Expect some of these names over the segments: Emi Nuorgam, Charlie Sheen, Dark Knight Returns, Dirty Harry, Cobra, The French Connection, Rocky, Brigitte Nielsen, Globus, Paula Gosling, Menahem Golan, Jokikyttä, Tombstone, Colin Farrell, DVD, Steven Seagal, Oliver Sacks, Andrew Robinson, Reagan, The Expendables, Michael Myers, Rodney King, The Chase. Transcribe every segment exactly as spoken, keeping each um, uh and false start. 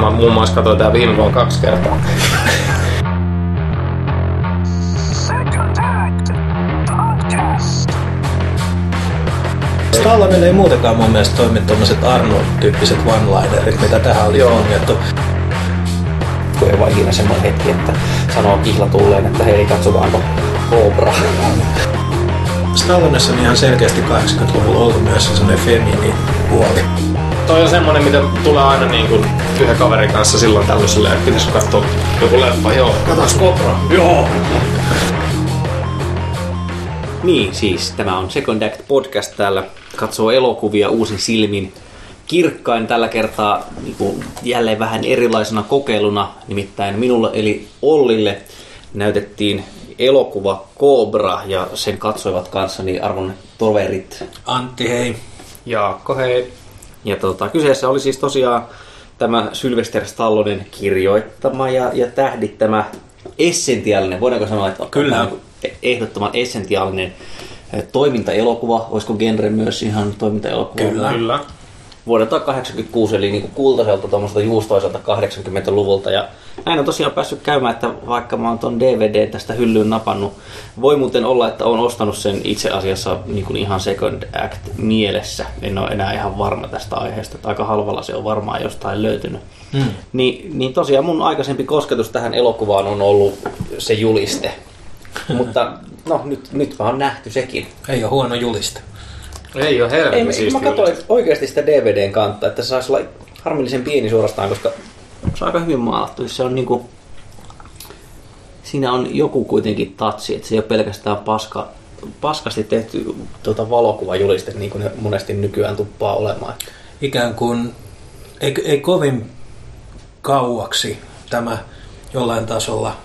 Mä muun muassa katsoin tää viime vuonna kaksi kertaa. Stallonella ei muutenkaan mun mielestä toimi tommoset Arnold-tyyppiset one-linerit, mitä tähän oli ongettu. Kun ei vaan ikinä semmoinen hetki, että sanoo kihlatulleen, että hei, katsotaanko Cobra. Stallonessa on ihan selkeästi kahdeksankymmentäluvulla ollut myös semmoinen feminipuoli. Toi on semmonen, mitä tulee aina niin kuin yhden kaverin kanssa silloin tällöiselle, että pitäisikö katsoa joku leffa, joo. Katsotaan Cobra, joo! Niin siis, tämä on Second Act Podcast täällä. Katsoo elokuvia uusin silmin. Kirkkain tällä kertaa niin kuin jälleen vähän erilaisena kokeiluna. Nimittäin minulle eli Ollille näytettiin elokuva Cobra ja sen katsoivat kanssani arvon toverit. Antti hei. Jaakko hei. Ja tota, kyseessä oli siis tosiaan tämä Sylvester Stallonen kirjoittama ja, ja tähdittämä essentiaalinen, voidaanko sanoa, että kyllä. Ehdottoman essentiaalinen toimintaelokuva, olisiko genre myös ihan toimintaelokuva? Kyllä. Kyllä. Vuodelta kahdeksankymmentäkuusi, eli niin kuin kultaiselta tuommoiselta juustoiselta kahdeksankymmentäluvulta. Ja näin on tosiaan päässyt käymään, että vaikka mä oon ton D V D tästä hyllyyn napannut, voi muuten olla, että oon ostanut sen itse asiassa niin kuin ihan Second Act mielessä. En ole enää ihan varma tästä aiheesta, että aika halvalla se on varmaan jostain löytynyt. Hmm. Ni, niin tosiaan mun aikaisempi kosketus tähän elokuvaan on ollut se juliste. Mutta no, nyt, nyt vaan on nähty sekin. Ei ole huono juliste. Ei ole helvetin siisti. Mä katsoin oikeasti sitä D V D:n kantaa, että se saisi olla harmillisen pieni suorastaan, koska se on aika hyvin maalattu. Se on niinku, siinä on joku kuitenkin tatsi, että se ei ole pelkästään paska, paskasti tehty tuota valokuvajuliste, niin kuin ne monesti nykyään tuppaa olemaan. Ikään kuin ei, ei kovin kauaksi tämä jollain tasolla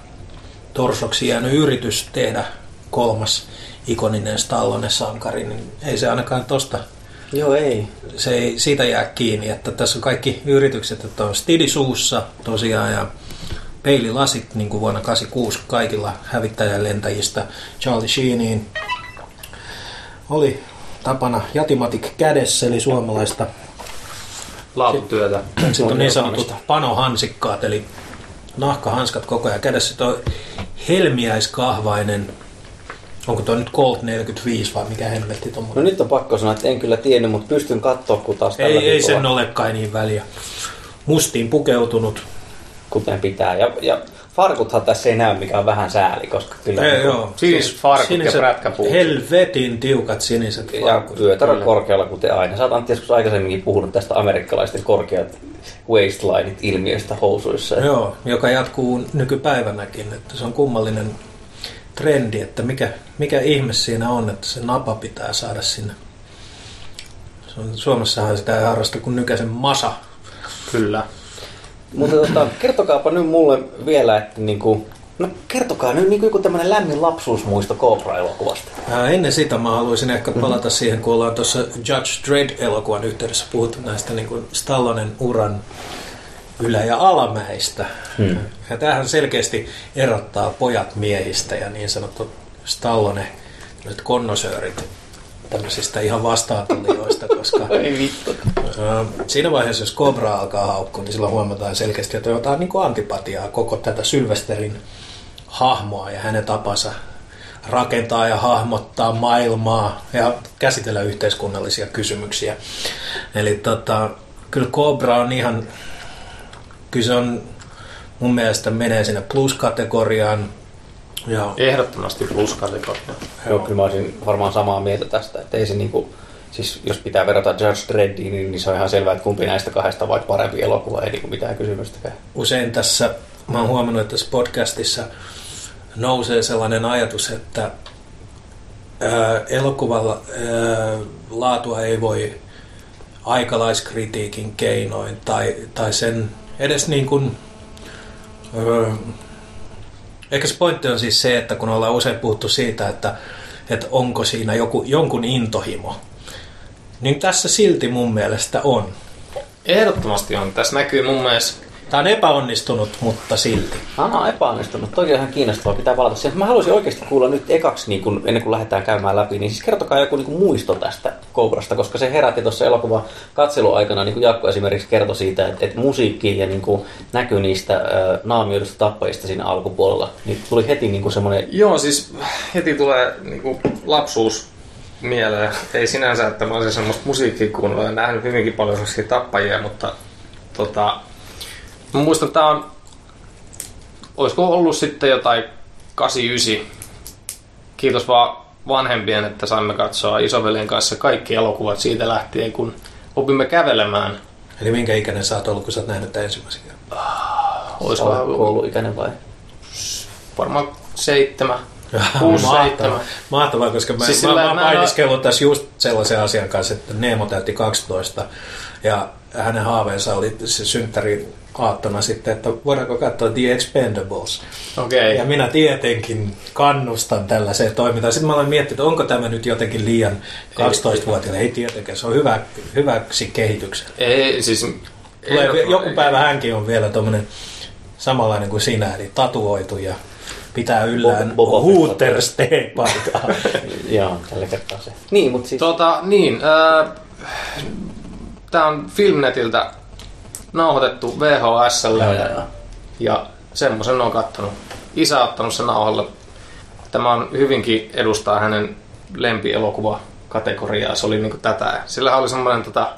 torsoksi jäänyt yritys tehdä kolmas ikoninen Stallone sankari, niin ei se ainakaan tosta. Joo, ei. Se ei siitä jää kiinni, että tässä on kaikki yritykset, että on stili suussa tosiaan ja peililasit niin kuin vuonna kahdeksankymmentäkuusi kaikilla hävittäjälentäjistä Charlie Sheeniin. Oli tapana Jatimatic kädessä, eli suomalaista laatutyötä. Sitten on niin sanotut panohansikkaat, eli nahkahanskat koko ajan kädessä. Tuo helmiäiskahvainen, onko tuo nyt Colt neljäkymmentäviisi vai mikä hemmetti tuommoinen? No nyt on pakko sanoa, että en kyllä tiennyt, mutta pystyn katsoa, kun taas tällä ei, ei sen olekaan niin väliä. Mustiin pukeutunut. Kuten pitää. Ja, ja farkuthan tässä ei näy, mikä on vähän sääli, koska kyllä ei, joo. Siniset farkut siniset ja prätkäpuut. Helvetin tiukat siniset farkut. Ja vyötärä korkealla, kuten aina. Sä oot Antti joskus aikaisemminkin puhunut tästä amerikkalaisten korkeat waistlineit ilmiöstä housuissa. Joo, joka jatkuu nykypäivänäkin. Että se on kummallinen trendi, että mikä, mikä ihme siinä on, että se napa pitää saada sinne. Suomessahan sitä ei harrasta kuin nykäisen masa. Kyllä. Mutta tota, kertokaapa nyt mulle vielä, että niinku, no kertokaa nyt niinku joku tämmönen lämmin lapsuusmuisto Cobra-elokuvasta. Ää, ennen sitä mä haluaisin ehkä palata siihen, kun ollaan tuossa Judge Dredd-elokuvan yhteydessä puhuttu näistä niinku Stallonen uran ylä- ja alamäistä. Hmm. Ja tämähän selkeästi erottaa pojat miehistä ja niin sanottu Stallone, tämmöiset konnosöörit, tämmöisistä ihan vastaantulijoista, koska ei vittu. Siinä vaiheessa, jos Cobra alkaa haukkua, niin silloin huomataan selkeästi, että jotain niin kuin antipatiaa koko tätä Sylvesterin hahmoa ja hänen tapansa rakentaa ja hahmottaa maailmaa ja käsitellä yhteiskunnallisia kysymyksiä. Eli tota, kyllä Cobra on ihan, kyllä se on, mun mielestä menee sinne plus-kategoriaan. Joo. Ehdottomasti plus-kategoriaan. Joo, kyllä mä olisin varmaan samaa mieltä tästä, että ei se niinku, siis jos pitää verrata Judge Dreddiin, niin, niin se on ihan selvää, että kumpi näistä kahdesta vaikka parempi elokuva, ei niinku mitään kysymystäkään. Usein tässä, mä oon huomannut, että tässä podcastissa nousee sellainen ajatus, että ää, elokuvalla ää, laatua ei voi aikalaiskritiikin keinoin tai, tai sen edes niin kuin, öö, ehkä se pointti on siis se, että kun ollaan usein puhuttu siitä, että, että onko siinä joku, jonkun intohimo, niin tässä silti mun mielestä on. Ehdottomasti on. Tässä näkyy mun mielestä Tämä on epäonnistunut, mutta silti. Tämä on epäonnistunut. Toki ihan kiinnostavaa, pitää palata siihen. Mä haluaisin oikeasti kuulla nyt ekaksi, niin kun, ennen kuin lähdetään käymään läpi, niin siis kertokaa joku niin kun muisto tästä Cobrasta, koska se herätti tuossa elokuvan katseluaikana, niin kuin Jaakko esimerkiksi kertoi siitä, että, että musiikki ja niin kun näky niistä äh, naamioidusta tappajista siinä alkupuolella. Niin tuli heti niin kun semmoinen... Joo, siis heti tulee niin kun lapsuus mieleen. Ei sinänsä, että mä olisin semmoista musiikkia kuunnella. Olen nähnyt hyvinkin paljon tappajia, mutta tota... Mä muistan, että tää on, olisiko ollut sitten jotain kahdeksankymmentäyhdeksän. Kiitos vaan vanhempien, että saimme katsoa isoveljen kanssa kaikki elokuvat siitä lähtien, kun opimme kävelemään. Eli minkä ikäinen sä oot ollut, kun sä oot nähnyt tämän ensimmäisen? Olisiko ollut ikäinen vai? Varmaan seitsemän. kuusi seitsemän. Mahtavaa, mahtavaa, koska mä, siis mä, mä, mä painiskellut tässä just sellaisen asian kanssa, että Neemo täytti kaksitoista ja hänen haaveensa oli se synttäri aattona sitten, että voidaanko katsoa The Expendables. Okay. Ja minä tietenkin kannustan tällaiseen toimintaan. Sitten mä olen miettinyt, onko tämä nyt jotenkin liian kaksitoistavuotiaille. Ei tietenkään, se on hyvä, hyväksi kehitykselle. Ei, siis... Ei, joku päivä hänkin on vielä tommoinen samanlainen kuin sinä, eli tatuoitu ja pitää yllään Hooters-teepaitaa. Joo, tällä kertaa se. Niin, mutta siis... Tota, niin, äh, tää on Filmnetiltä nauhoitettu V H S:llä ja, ja, ja. ja semmoisen on kattonut. Isä on ottanut sen nauhalle. Tämä on hyvinkin edustaa hänen lempielokuvakategoriaa. Se oli niinku tätä. Sillähän oli semmoinen tota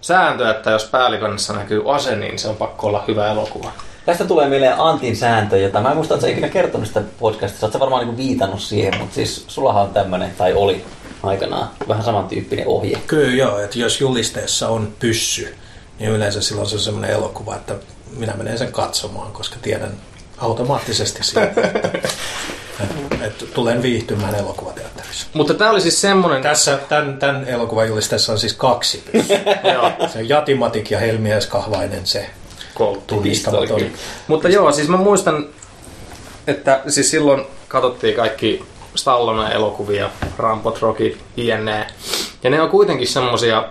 sääntö, että jos päällikannassa näkyy ase, niin se on pakko olla hyvä elokuva. Tästä tulee mieleen Antin sääntö, jota mä en muista, että sä ikinä kertonut sitä podcastissa. Oot sä varmaan niinku viitannut siihen, mutta siis sullahan on tämmönen, tai oli aikanaan, vähän samantyyppinen ohje. Kyllä joo, että jos julisteessa on pyssy, niin yleensä silloin se on semmoinen elokuva, että minä menen sen katsomaan, koska tiedän automaattisesti sitä, että, että tulen viihtymään elokuvateatterissa. Mutta tämä oli siis semmoinen... Tässä, tämän, tämän elokuvan julisteessa on siis kaksi pyssyä. Se on Jatimatic ja Helmiäiskahvainen se Colt viisitoista. Mutta joo, siis mä muistan, että siis silloin katsottiin kaikki Stallone elokuvia, Rambo, Rocky, jne. Ja ne on kuitenkin semmoisia...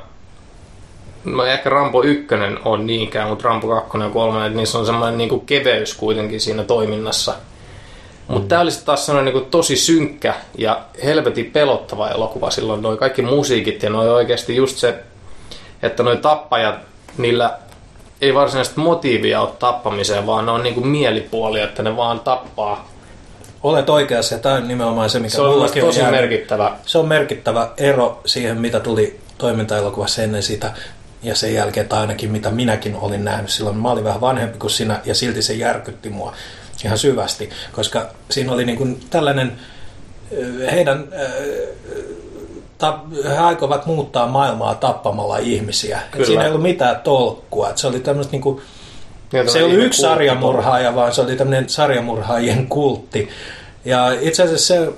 No ehkä Rambo yksi on niinkään, mutta Rambo kaksi ja kolme, että niissä on semmoinen niinku keveys kuitenkin siinä toiminnassa. Mm. Mutta tää oli taas semmoinen niinku tosi synkkä ja helvetin pelottava elokuva silloin. Noi kaikki musiikit ja noi oikeasti just se, että noi tappajat, niillä ei varsinaisesti motiivia ole tappamiseen, vaan ne on niinku mielipuolia, että ne vaan tappaa. Olet oikeassa ja tää on nimenomaan se, mikä se on tosi jää... merkittävä. Se on merkittävä ero siihen, mitä tuli toimintaelokuvassa ennen sitä. Ja sen jälkeen, tai ainakin mitä minäkin olin nähnyt silloin, mä olin vähän vanhempi kuin sinä, ja silti se järkytti mua ihan syvästi, koska siinä oli niin kuin tällainen, heidän, he aikovat muuttaa maailmaa tappamalla ihmisiä. Siinä ei ollut mitään tolkkua, että se oli tämmöistä niin kuin, se ei ollut yksi sarjamurhaaja, vaan se oli tämmöinen sarjamurhaajien kultti. Ja itse asiassa se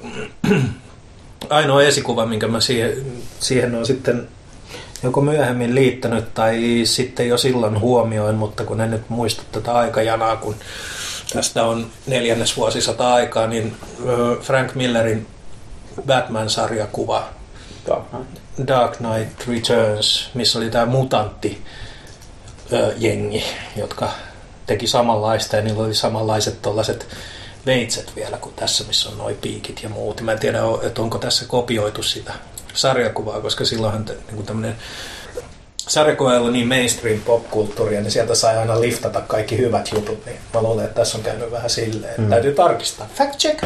ainoa esikuva, minkä mä siihen, siihen on sitten... joko myöhemmin liittänyt tai sitten jo silloin huomioin, mutta kun en nyt muista tätä aikajanaa, kun tästä on neljännes vuosisata aikaa, niin Frank Millerin Batman-sarjakuva Dark Knight, Dark Knight Returns, missä oli tämä mutantti-jengi, jotka teki samanlaista ja niillä oli samanlaiset tuollaiset veitset vielä kuin tässä, missä on noi piikit ja muut. Mä en tiedä, että onko tässä kopioitu sitä sarjakuvaa, koska silloinhan niin tämmöinen sarjakuva ei ollut niin mainstream popkulttuuria, niin sieltä sai aina liftata kaikki hyvät jutut, niin mä luulen, että tässä on käynyt vähän silleen, että mm. täytyy tarkistaa. Fact check!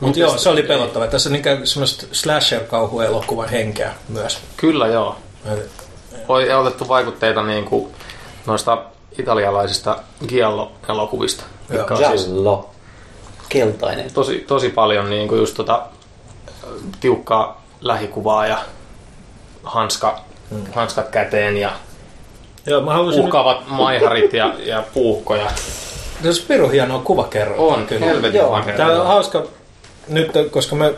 Mutta joo, se oli pelottava. Tässä on ikään kuin semmoista slasher-kauhuelokuvan henkeä myös. Kyllä joo. Oli otettu vaikutteita niin kuin noista italialaisista giallo-elokuvista. Giallo. Keltainen. Tosi, tosi paljon niin kuin just tota tiukkaa lähikuvaa ja hanska, hmm. hanskat käteen ja uhkaavat maiharit ja, ja puukkoja. Tässä on pirun hienoa kuvakerroja. On, kyllä. Helvetin kuvakerroja. Tämä on hauska nyt, koska me,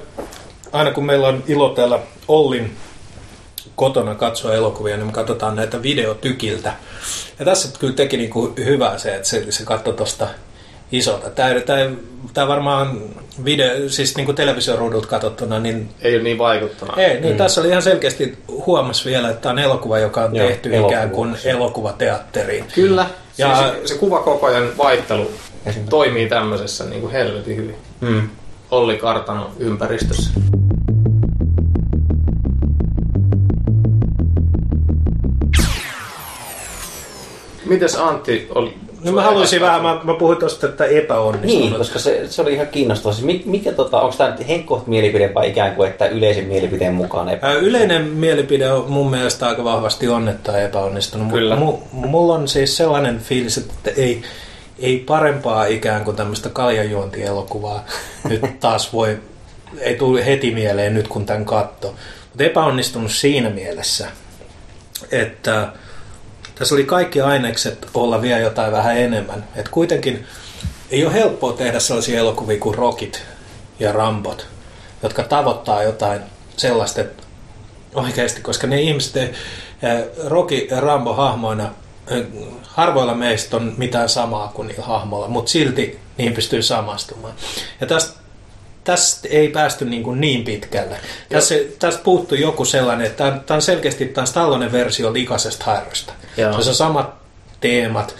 aina kun meillä on ilo täällä Ollin kotona katsoa elokuvia, niin me katsotaan näitä videotykiltä. Ja tässä kyllä teki niin kuin hyvää se, että se, se katsoi tuosta isolta. Tämä varmaan video, siis niin kuin televisioruudut katsottuna, niin... Ei ole niin vaikuttanut. Ei, niin mm. tässä oli ihan selkeästi, huomasi vielä, että tämä on elokuva, joka on Joo, tehty elokuva. ikään kuin elokuvateatteriin. Kyllä. Ja siis se kuvakokoajan vaihtelu Esimerkiksi. toimii tämmöisessä niin kuin helvetin hyvin. Mm. Olli Kartanon ympäristössä. Mites Antti oli... No mä haluaisin vähän, mä, mä puhuin tuosta, että epäonnistunut. Niin, koska se, se oli ihan kiinnostavaa. Siis mikä tota, onko tämä nyt henkkoht mielipide vai ikään kuin, että yleisen mielipiteen mukaan epäonnistunut? Yleinen mielipide on mun mielestä aika vahvasti on, että epäonnistunut. Kyllä. Mut, mu, mulla on siis sellainen fiilis, että ei, ei parempaa ikään kuin tämmöistä kaljajuontielokuvaa nyt taas voi, ei tule heti mieleen nyt kun tämän katto. Mutta epäonnistunut siinä mielessä, että... Tässä oli kaikki ainekset olla vielä jotain vähän enemmän. Et kuitenkin ei ole helppoa tehdä sellaisia elokuvia kuin Rockit ja Rambot, jotka tavoittaa jotain sellaista oikeasti, koska ne ihmiset, Rocky ja Rambo hahmoina, harvoilla meistä on mitään samaa kuin niillä hahmoilla, mutta silti niihin pystyy samastumaan. Ja tästä, tästä ei päästy niin, kuin niin pitkälle. Tässä, tästä puuttui joku sellainen, että tämä on selkeästi tämä Stallonen versio likaisesta härrystä. Tässä on samat teemat,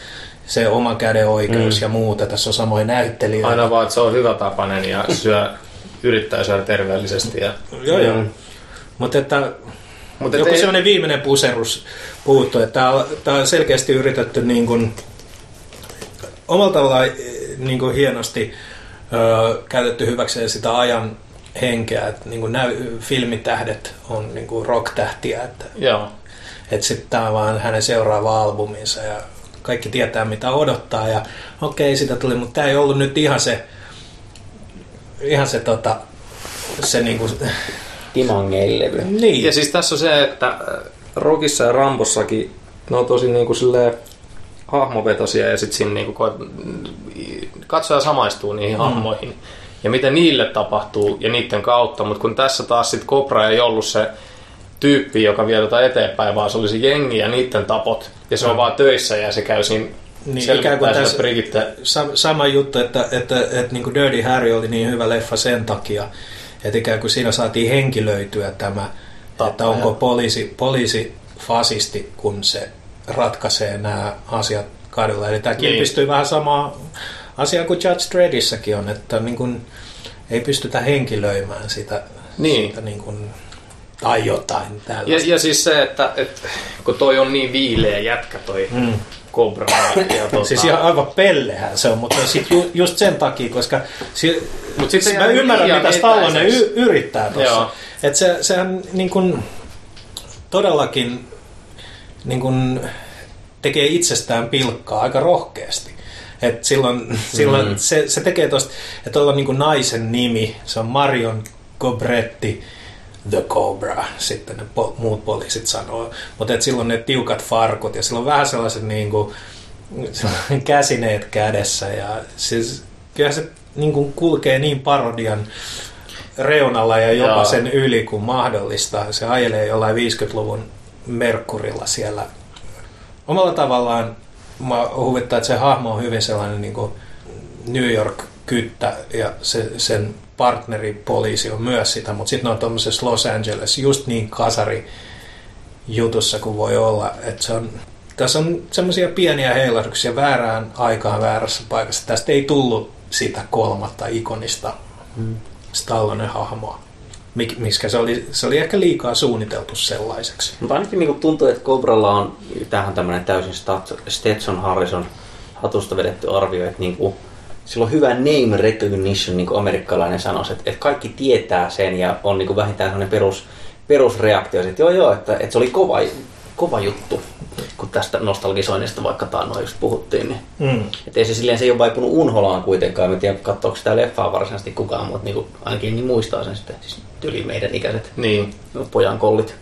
se oman käden oikeus mm. ja muuta. Tässä on samoja näyttelijöitä. Aina vaan, että se on hyvä tapainen ja syö, yrittää syödä terveellisesti. Ja... Joo, joo. Mm. Mutta että Mut et joku ei... sellainen viimeinen puserus puuttuu. Tämä on selkeästi yritetty niin kuin, omalla tavallaan niin kuin hienosti öö, käytetty hyväkseen sitä ajan henkeä. Että, niin kuin nämä filmitähdet on niin kuin rock-tähtiä. Että... Joo. Että sitten tämä on vaan hänen seuraava albuminsa ja kaikki tietää mitä odottaa ja okei sitä tuli, mutta tämä ei ollut nyt ihan se ihan se tota se niinku timangeilevy. Niin. Ja siis tässä on se, että Rockissa ja Rambossakin ne on tosi niinku silleen hahmovetosia ja sitten siinä niinku katsoja samaistuu niihin mm. hahmoihin ja miten niille tapahtuu ja niiden kautta, mutta kun tässä taas sitten Cobra ei ollut se tyyppi, joka vie tätä eteenpäin, vaan se oli se jengi ja niiden tapot. Ja se on mm. vaan töissä ja se käy siinä niin, selvittää sitä Brigitte. Sama juttu, että, että, että, että niin kuin Dirty Harry oli niin hyvä leffa sen takia, että ikään kuin siinä saatiin henkilöityä tämä, Tappaja. Että onko poliisi, poliisi fasisti, kun se ratkaisee nämä asiat kadulla. Eli tämä kilpistyy niin. vähän samaa asiaa kuin Judge Dreddissäkin on, että niin kuin ei pystytä henkilöimään sitä... Niin. Sitä niin kuin tai jotain tällaista. Ja, ja siis se, että et, kun toi on niin viileä jätkä toi mm. Cobra. Ja tuota... Siis ihan aivan pellehän se on, mutta sit ju, just sen takia, koska si, Mut sit mä ymmärrän, mitä Stallone y, yrittää tuossa. Että se, sehän niin kun, todellakin niin kun, tekee itsestään pilkkaa aika rohkeasti. Et silloin silloin mm. se, se tekee tuosta, että on niin kun naisen nimi, se on Marion Cobretti, The Cobra, sitten ne po- muut poliisit sanoo. Mutta silloin ne tiukat farkut ja silloin vähän sellaiset niinku, käsineet kädessä. Ja siis, kyllähän se niinku, kulkee niin parodian reunalla ja jopa Joo. sen yli kuin mahdollista. Se ajelee jollain viidenkymmenenluvun Merkurilla siellä. Omalla tavallaan mä huvittaa, että se hahmo on hyvin sellainen niinku New York-kyttä ja se, sen... partneri, poliisi on myös sitä, mutta sitten ne on tuollaisessa Los Angeles just niin kasari jutussa kuin voi olla. Se on, tässä on semmoisia pieniä heilahduksia väärään aikaan väärässä paikassa. Tästä ei tullut sitä kolmatta ikonista mm. Stallone-hahmoa. Mik, miskä se oli, se oli ehkä liikaa suunniteltu sellaiseksi. Mutta ainakin niin tuntuu, että Cobralla on tähän tämmöinen täysin Stetson Harrison hatusta vedetty arvio, että niinku sillä on hyvä name recognition, niin kuin amerikkalainen sanoisi, että kaikki tietää sen ja on niin kuin vähintään sellainen perus, perusreaktio, että joo joo, että, että se oli kova, kova juttu, kun tästä nostalgisoinnista vaikka taannoin just puhuttiin. Niin. Mm. Että ei se silleen, se ei ole vaipunut unholaan kuitenkaan, en tiedä katsoako sitä leffaa varsinaisesti kukaan, mutta niin kuin, ainakin niin muistaa sen sitten, siis tyli meidän ikäiset niin. pojan kollit.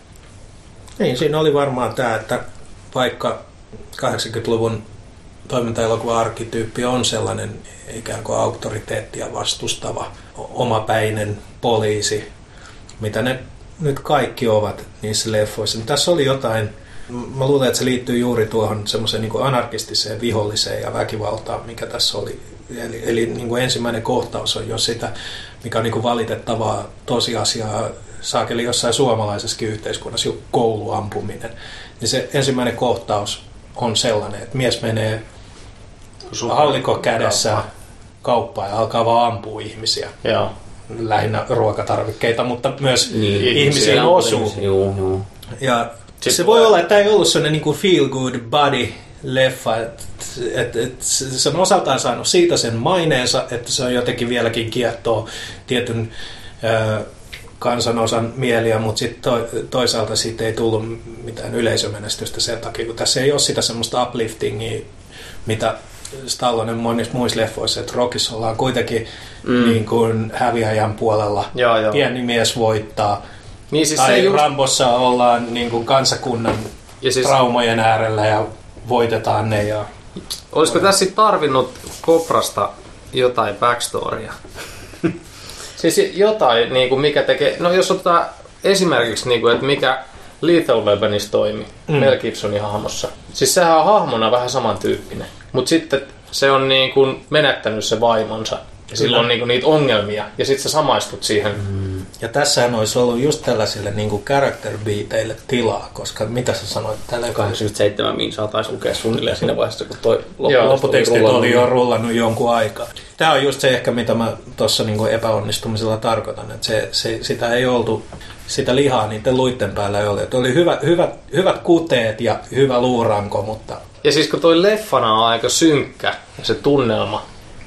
Niin, siinä oli varmaan tämä, että vaikka kahdeksankymmentäluvun toimintaelokuva-arkkityyppi on sellainen ikään kuin auktoriteettia vastustava, omapäinen poliisi, mitä ne nyt kaikki ovat niissä leffoissa. Mutta tässä oli jotain, mä luulen, että se liittyy juuri tuohon semmoiseen niin kuin anarkistiseen, viholliseen ja väkivaltaan, mikä tässä oli Eli, eli niin kuin ensimmäinen kohtaus on jo sitä, mikä on niin kuin valitettavaa tosiasiaa, saakeli jossain suomalaisessakin yhteiskunnassa, joku kouluampuminen. Niin se ensimmäinen kohtaus on sellainen, että mies menee hallikon kädessä kauppaan ja alkaa vaan ampua ihmisiä. Joo. Lähinnä ruokatarvikkeita, mutta myös niin, ihmisiä osuu. Juu, juu. Ja sitten se voi olla, että tämä ei ollut sellainen niin kuin feel good body leffa, että et, et, se on osaltaan saanut siitä sen maineensa, että se on jotenkin vieläkin kiehtoo tietyn ö, kansanosan mieliä, mutta sit to, toisaalta siitä ei tullut mitään yleisömenestystä sen takia, kun tässä ei ole sitä semmoista upliftingia, mitä Stallonen monissa muissa leffoissa, että Rockissa ollaan kuitenkin mm. niin kuin häviäjän puolella, joo, joo. pieni mies voittaa, niin, siis tai just... Rambossa ollaan niin kuin kansakunnan siis... traumojen äärellä ja voitetaan ne. Ja... Olisiko tässä sitten tarvinnut Cobrasta jotain backstorya? Siis jotain, niin kuin mikä tekee... No jos otetaan esimerkiksi, niin kuin, että mikä Lethal Weaponissa toimi mm. Mel Gibsonin hahmossa. Siis sehän on hahmona vähän samantyyppinen, mutta sitten se on niin kuin menettänyt se vaimonsa. Ja sillä on niin kuin niitä ongelmia ja sitten sä samaistut siihen. Mm. Ja tässähän olisi ollut just tällaisille niin kuin character-biiteille tilaa, koska mitä sä sanoit tällä kahdeksankymmentäseitsemän min saatais lukea suunnilleen siinä vaiheessa, kun toi lopputekstit oli jo rullannut jonkun aikaa. Tämä on just se ehkä, mitä mä tuossa niin kuin epäonnistumisella tarkoitan, että se, se, sitä ei oltu, sitä lihaa niiden luitten päällä ei ollut. Oli hyvä, hyvä, hyvät kuteet ja hyvä luuranko, mutta... Ja siis kun toi leffana on aika synkkä ja se tunnelma,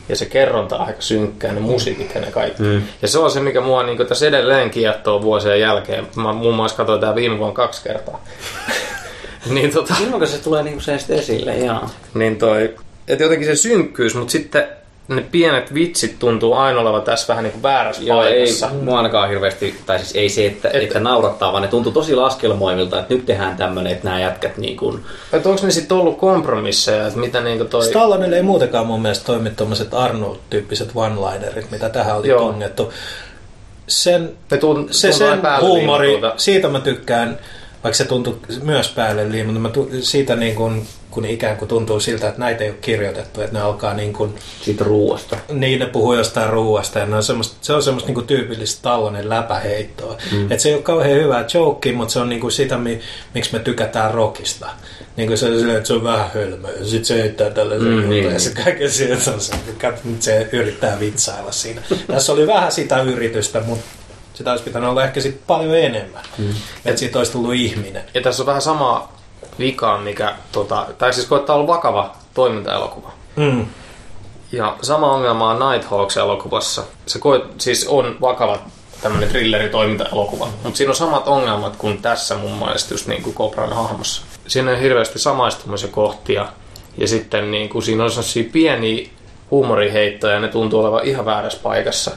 ja se kerronta aika synkkää, ne musiikit ja ne kaikki. Mm. Ja se on se, mikä mua niin tässä edelleen kiehtoo vuosien jälkeen. Mä muun muassa katsoin tää viime vuonna kaksi kertaa. niin tota... Silloin se tulee niinku se esille, jaa. Niin toi... Et jotenkin se synkkyys, mutta sitten ne pienet vitsit tuntuu aina olevan tässä vähän niinku väärässä joo, paikassa. Ei mua ainakaan hirveästi, tai siis ei se, että, et... että naurattaa, vaan ne tuntuu tosi laskelmoimilta, että nyt tehdään tämmönen, että nämä jätkät niin kuin... Että onko ne sitten ollut kompromisseja, että mitä niinku toi... Stallonelle ei muutenkaan mun mielestä toimi tommoset Arnold-tyyppiset one-linerit, mitä tähän oli kongettu. Sen, tunt, se sen huumori, liimutuuta. Siitä mä tykkään, vaikka se tuntuu myös päälle liimun, mä tu- siitä niin kuin... kun ikään kuin tuntuu siltä, että näitä ei ole kirjoitettu, että ne alkaa niin kuin... Siitä ruuasta. Niin, ne puhuu jostain ruuasta, ja on se on semmoista niin tyypillistä Stallonen läpäheittoa. Mm. Että se ei ole kauhean hyvää joke, mutta se on niin kuin sitä, mi- miksi me tykätään Rockista. Niin kuin se on silleen, että se on vähän hölmöä, ja sitten se heittää tällaisen mm, jutun, niin. Ja sitten kaiken siihen on se, että se yrittää vitsailla siinä. Tässä oli vähän sitä yritystä, mutta... Sitä olisi pitänyt olla ehkä sit paljon enemmän, mm. että siitä olisi tullut ihminen. Ja tässä on vähän sama... vikaan, mikä, tota, tai siis koettaa olla vakava toimintaelokuva. Mm. Ja sama ongelma on Nighthawks-elokuvassa. Se koet, siis on vakava tämmöinen thrilleri-toimintaelokuva, mutta siinä on samat ongelmat kuin tässä mun mielestä just niin kuin Cobran hahmossa. Siinä on hirveästi samaistumisia kohtia ja sitten niin kuin siinä on sellaisia pieniä huumoriheittoja ja ne tuntuu olevan ihan väärässä paikassa.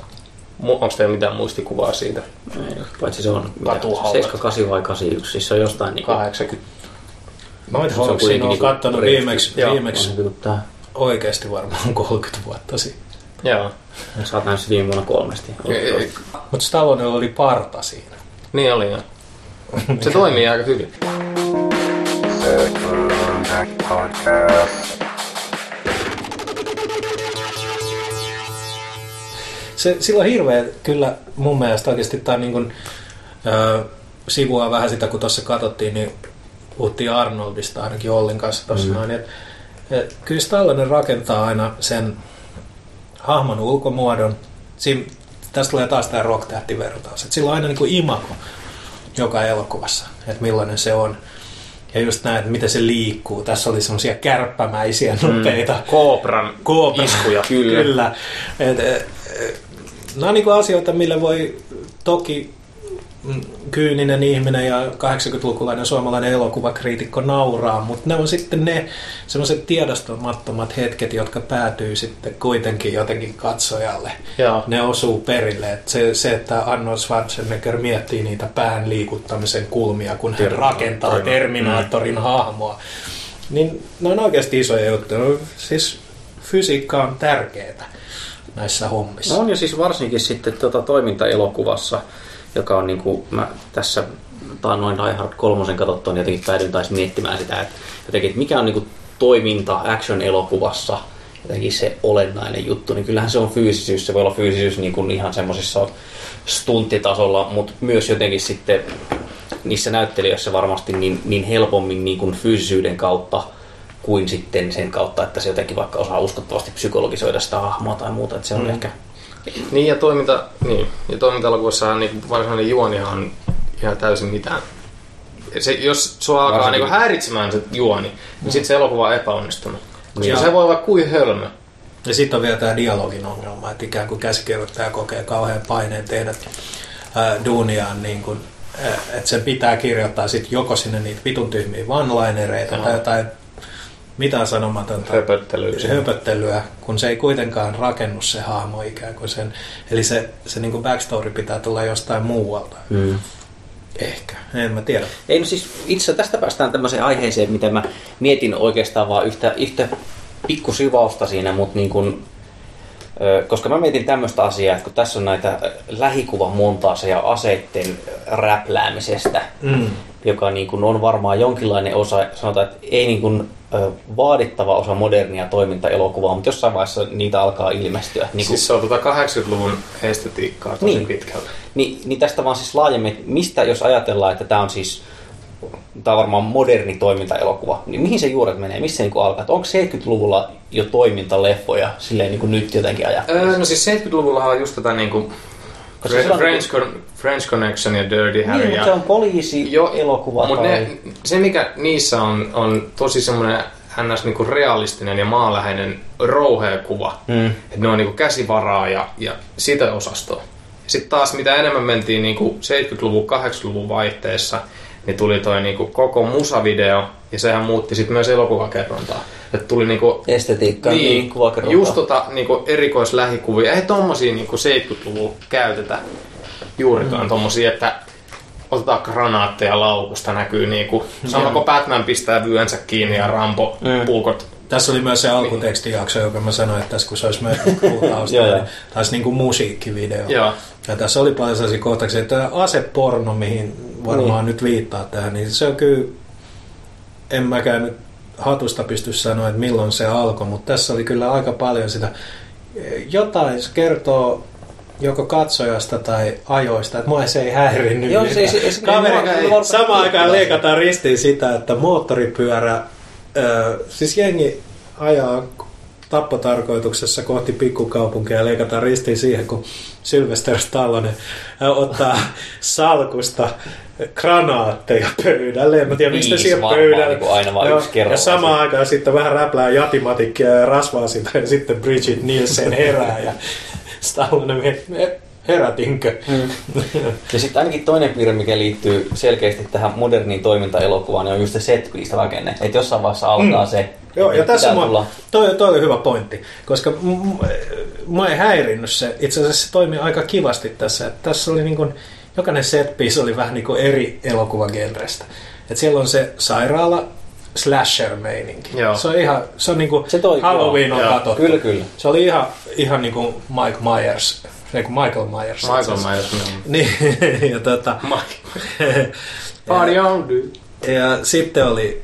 Onko teillä mitään muistikuvaa siitä? Ei, paitsi se on seitsemän kahdeksan vai kahdeksan yksi, siis se on jostain niin kuin... kahdeksankymmentä. Nighthawksin on kattonut viimeksi, viimeksi oikeasti varmaan kolmekymmentä vuotta sitten. Joo. Sä oot viime vuonna kolmesti. Mutta Stallonella oli parta siinä. Niin oli jo. Se toimii aika hyvin. Se, sillä on hirveä kyllä mun mielestä oikeasti tää niin kun, äh, sivua vähän sitä kun tuossa katsottiin, niin puhuttiin Arnoldista ainakin Ollin kanssa tuossa mm. noin. Et, et, kyllä Stallonen rakentaa aina sen hahmon ulkomuodon. Siin, tästä tulee taas tämä rock-tähtivertaus. Et sillä on aina niin kuin imago joka elokuvassa, että millainen se on. Ja just näin, että miten se liikkuu. Tässä oli semmoisia kärppämäisiä nopeita. Mm. Cobran iskuja. Kyllä. Kyllä. Et, et, et, nämä on niin kuin asioita, millä voi toki... kyyninen ihminen ja kahdeksankymmentälukulainen suomalainen elokuvakriitikko nauraa, mutta ne on sitten ne semmoiset tiedostamattomat hetket, jotka päätyy sitten kuitenkin jotenkin katsojalle. Joo. Ne osuu perille. Et se, se, että Arnold Schwarzenegger miettii niitä pään liikuttamisen kulmia, kun hän rakentaa Terminaattorin, Terminaattorin mm. hahmoa, niin ne on oikeasti isoja juttuja. No, siis fysiikka on tärkeää näissä hommissa. No on jo siis varsinkin sitten tuota toimintaelokuvassa, joka on niinku, mä tässä taannoin Die Hard kolmosen katsottuun jotenkin päädyin taisi miettimään sitä, että jotenkin, että mikä on niinku toiminta action-elokuvassa jotenkin se olennainen juttu, niin kyllähän se on fyysisyys. Se voi olla fyysisyys niin kuin ihan semmoisessa stunttitasolla, mutta myös jotenkin sitten niissä näyttelijöissä varmasti niin, niin helpommin niin kuin fyysisyyden kautta kuin sitten sen kautta, että se jotenkin vaikka osaa uskottavasti psykologisoida sitä hahmoa tai muuta. Että se on mm. ehkä... Niin ja toiminta, niin, ja toiminta-alkuessahan niin varsinainen juonihan on ihan täysin mitään. Se, jos sua alkaa niin häiritsemään se juoni, niin mm. sitten se elokuva on epäonnistunut. Koska se voi olla kuin hölmö. Ja sitten on vielä tämä dialogin ongelma, että ikään kuin käsikirjoittaja kokee kauhean paineen tehdä ää, duuniaan, niin kuin, että sen pitää kirjoittaa sitten joko sinne niitä vitun tyhmiä one-linereita no. tai jotain mitään sanomatonta höpöttelyä. höpöttelyä, kun se ei kuitenkaan rakennu se hahmo ikään kuin sen. Eli se, se niin kuin backstory pitää tulla jostain muualta. Mm. Ehkä, en mä tiedä. Ei, no siis itse tästä päästään tämmöiseen aiheeseen, mitä mä mietin oikeastaan vaan yhtä, yhtä pikkusyvausta siinä, mutta niin kun, koska mä mietin tämmöistä asiaa, että kun tässä on näitä lähikuvamontaaseja aseitten räpläämisestä, mm. joka niin kun on varmaan jonkinlainen osa, sanotaan, että ei niin kun vaadittava osa modernia toimintaelokuvaa, mutta jossain vaiheessa niitä alkaa ilmestyä. Niin siis se on tuota kahdeksankymmentäluvun estetiikkaa tosi niin, pitkältä. Niin, niin tästä vaan siis laajemmin, mistä jos ajatellaan, että tämä on siis tämä on varmaan moderni toimintaelokuva, niin mihin se juuret menee? Missä se niin alkaa? Onko seitsemänkymmentäluvulla jo toimintaleffoja silleen niin kuin nyt jotenkin ajattelee? Öö, no siis seitsemänkymmentäluvullahan on just tätä niin kuin French, French, Con- French Connection ja Dirty Harry. Niin, mutta se on poliisi-elokuva. Mutta se, mikä niissä on, on tosi semmoinen ns. Niinku realistinen ja maanläheinen rouheakuva. Mm. Että ne on niinku käsivaraa ja, ja sitä osastoa. Sitten taas mitä enemmän mentiin niinku seitsemänkymmentäluvun, kahdeksankymmentäluvun vaihteessa, niin tuli toi niinku koko musavideo ja sehän muutti sitten myös elokuvakerrontaa. Että tuli niinku... Estetiikkaa, niin, niin kuvakerrontaa. Just tota niinku erikoislähikuvia. Ei tommosia niinku seitsemänkymmentäluvun käytetä juurikaan mm. tommosia, että otetaan granaatteja laukusta, näkyy niinku... Sanonko Batman pistää vyönsä kiinni ja Rambo mm. puukot... Tässä oli myös se alkutekstijakso, joka mä sanoin, että tässä kun se olisi myös taustalla, niin taisi niinku musiikkivideo. Joo. Ja tässä oli paljon sellaisia kohtauksia, että tämä aseporno, mihin varmaan niin. nyt viittaa tähän, niin se on kyllä... En mäkään nyt hatusta pysty sanoa, että milloin se alkoi, mutta tässä oli kyllä aika paljon sitä... Jotain se kertoo... joko katsojasta tai ajoista, että mua se ei häirinnyt. Joo, se, se, se, Kaveri, ei, ei, samaan aikaan leikataan ristiin sitä, että moottoripyörä, ö, siis jengi ajaa tappotarkoituksessa kohti pikkukaupunkia ja leikataan ristiin siihen, kun Sylvester Stallone ottaa salkusta granaatteja pöydälle. En mä tiedä, mistä siellä pöydälle. Niin aina vaan yksi kerralla. Ja samaan aikaan sitten vähän räplää Jatimatikkia ja rasvaa sitä ja sitten Brigitte Nielsen herää ja Stallone herätinkö. Mm. Ja sitten ainakin toinen piirre, mikä liittyy selkeästi tähän moderniin toimintaelokuvaan, niin on just se set-piece rakenne. Että jossain vaiheessa alkaa mm. se... Joo, ja tässä tulla... toi, toi oli hyvä pointti, koska mä en häirinnyt se. Itse asiassa se toimi aika kivasti tässä. Että tässä oli niin kun, jokainen set-piece oli vähän niin kuin eri elokuvagenrestä. Että siellä on se sairaala slasher-meininki. Joo. Se on ihan, se on niinku Halloween on katsottu. Kyllä, kyllä. Se oli ihan, ihan niinku Mike Myers, niinku Michael Myers. Michael Myers, niin. ja tota... Party on, dude. Ja sitten oli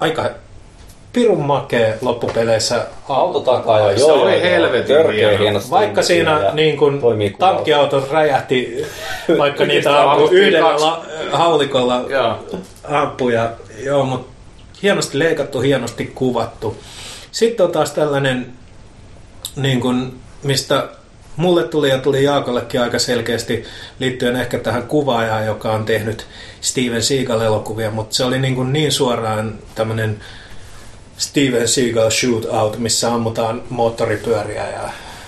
aika pirun makee loppupeleissä autotakaa. Se joo, oli helvetin hieno. Vaikka siinä niin kuin tankkiautot räjähti, vaikka niitä ampui yhdellä la, haulikolla ampuja. Joo, mutta hienosti leikattu, hienosti kuvattu. Sitten on taas tällainen, niin kun, mistä mulle tuli ja tuli Jaakollekin aika selkeästi liittyen ehkä tähän kuvaajaan, joka on tehnyt Steven Seagal-elokuvia, mutta se oli niin, kun niin suoraan tämmöinen Steven Seagal shootout, missä ammutaan moottoripyöriä ja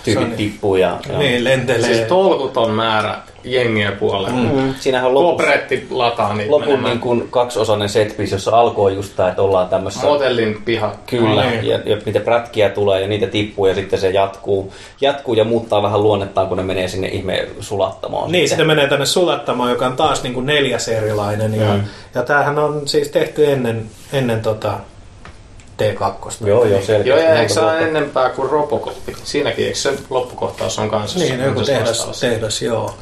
tyypit tippuu ja... Niin, lentelee. Siis tolkuton määrä jengiä puolella. Mm-hmm. Siinähän on lopussa... Kopretti lataa niitä lopun niin kuin kaksiosainen setpiece, jossa alkoi just tää, että ollaan tämmössä... Motellin piha. Kyllä. Mm-hmm. Ja, ja niitä prätkiä tulee ja niitä tippuu ja sitten se jatkuu. Jatkuu ja muuttaa vähän luonnettaan, kun ne menee sinne ihme sulattamoon. Niin, sitten menee tänne sulattamoon, joka on taas niin kuin neljäs erilainen. Mm-hmm. Ja, ja tämähän on siis tehty ennen... ennen tota, T kaksi. Joo, joo, selkeästi. Joo, ja eikö se ole enempää kuin RoboCop? Siinäkin, eikö se loppukohtaus on kanssa? Niin, joku tehdas, tehdas, joo.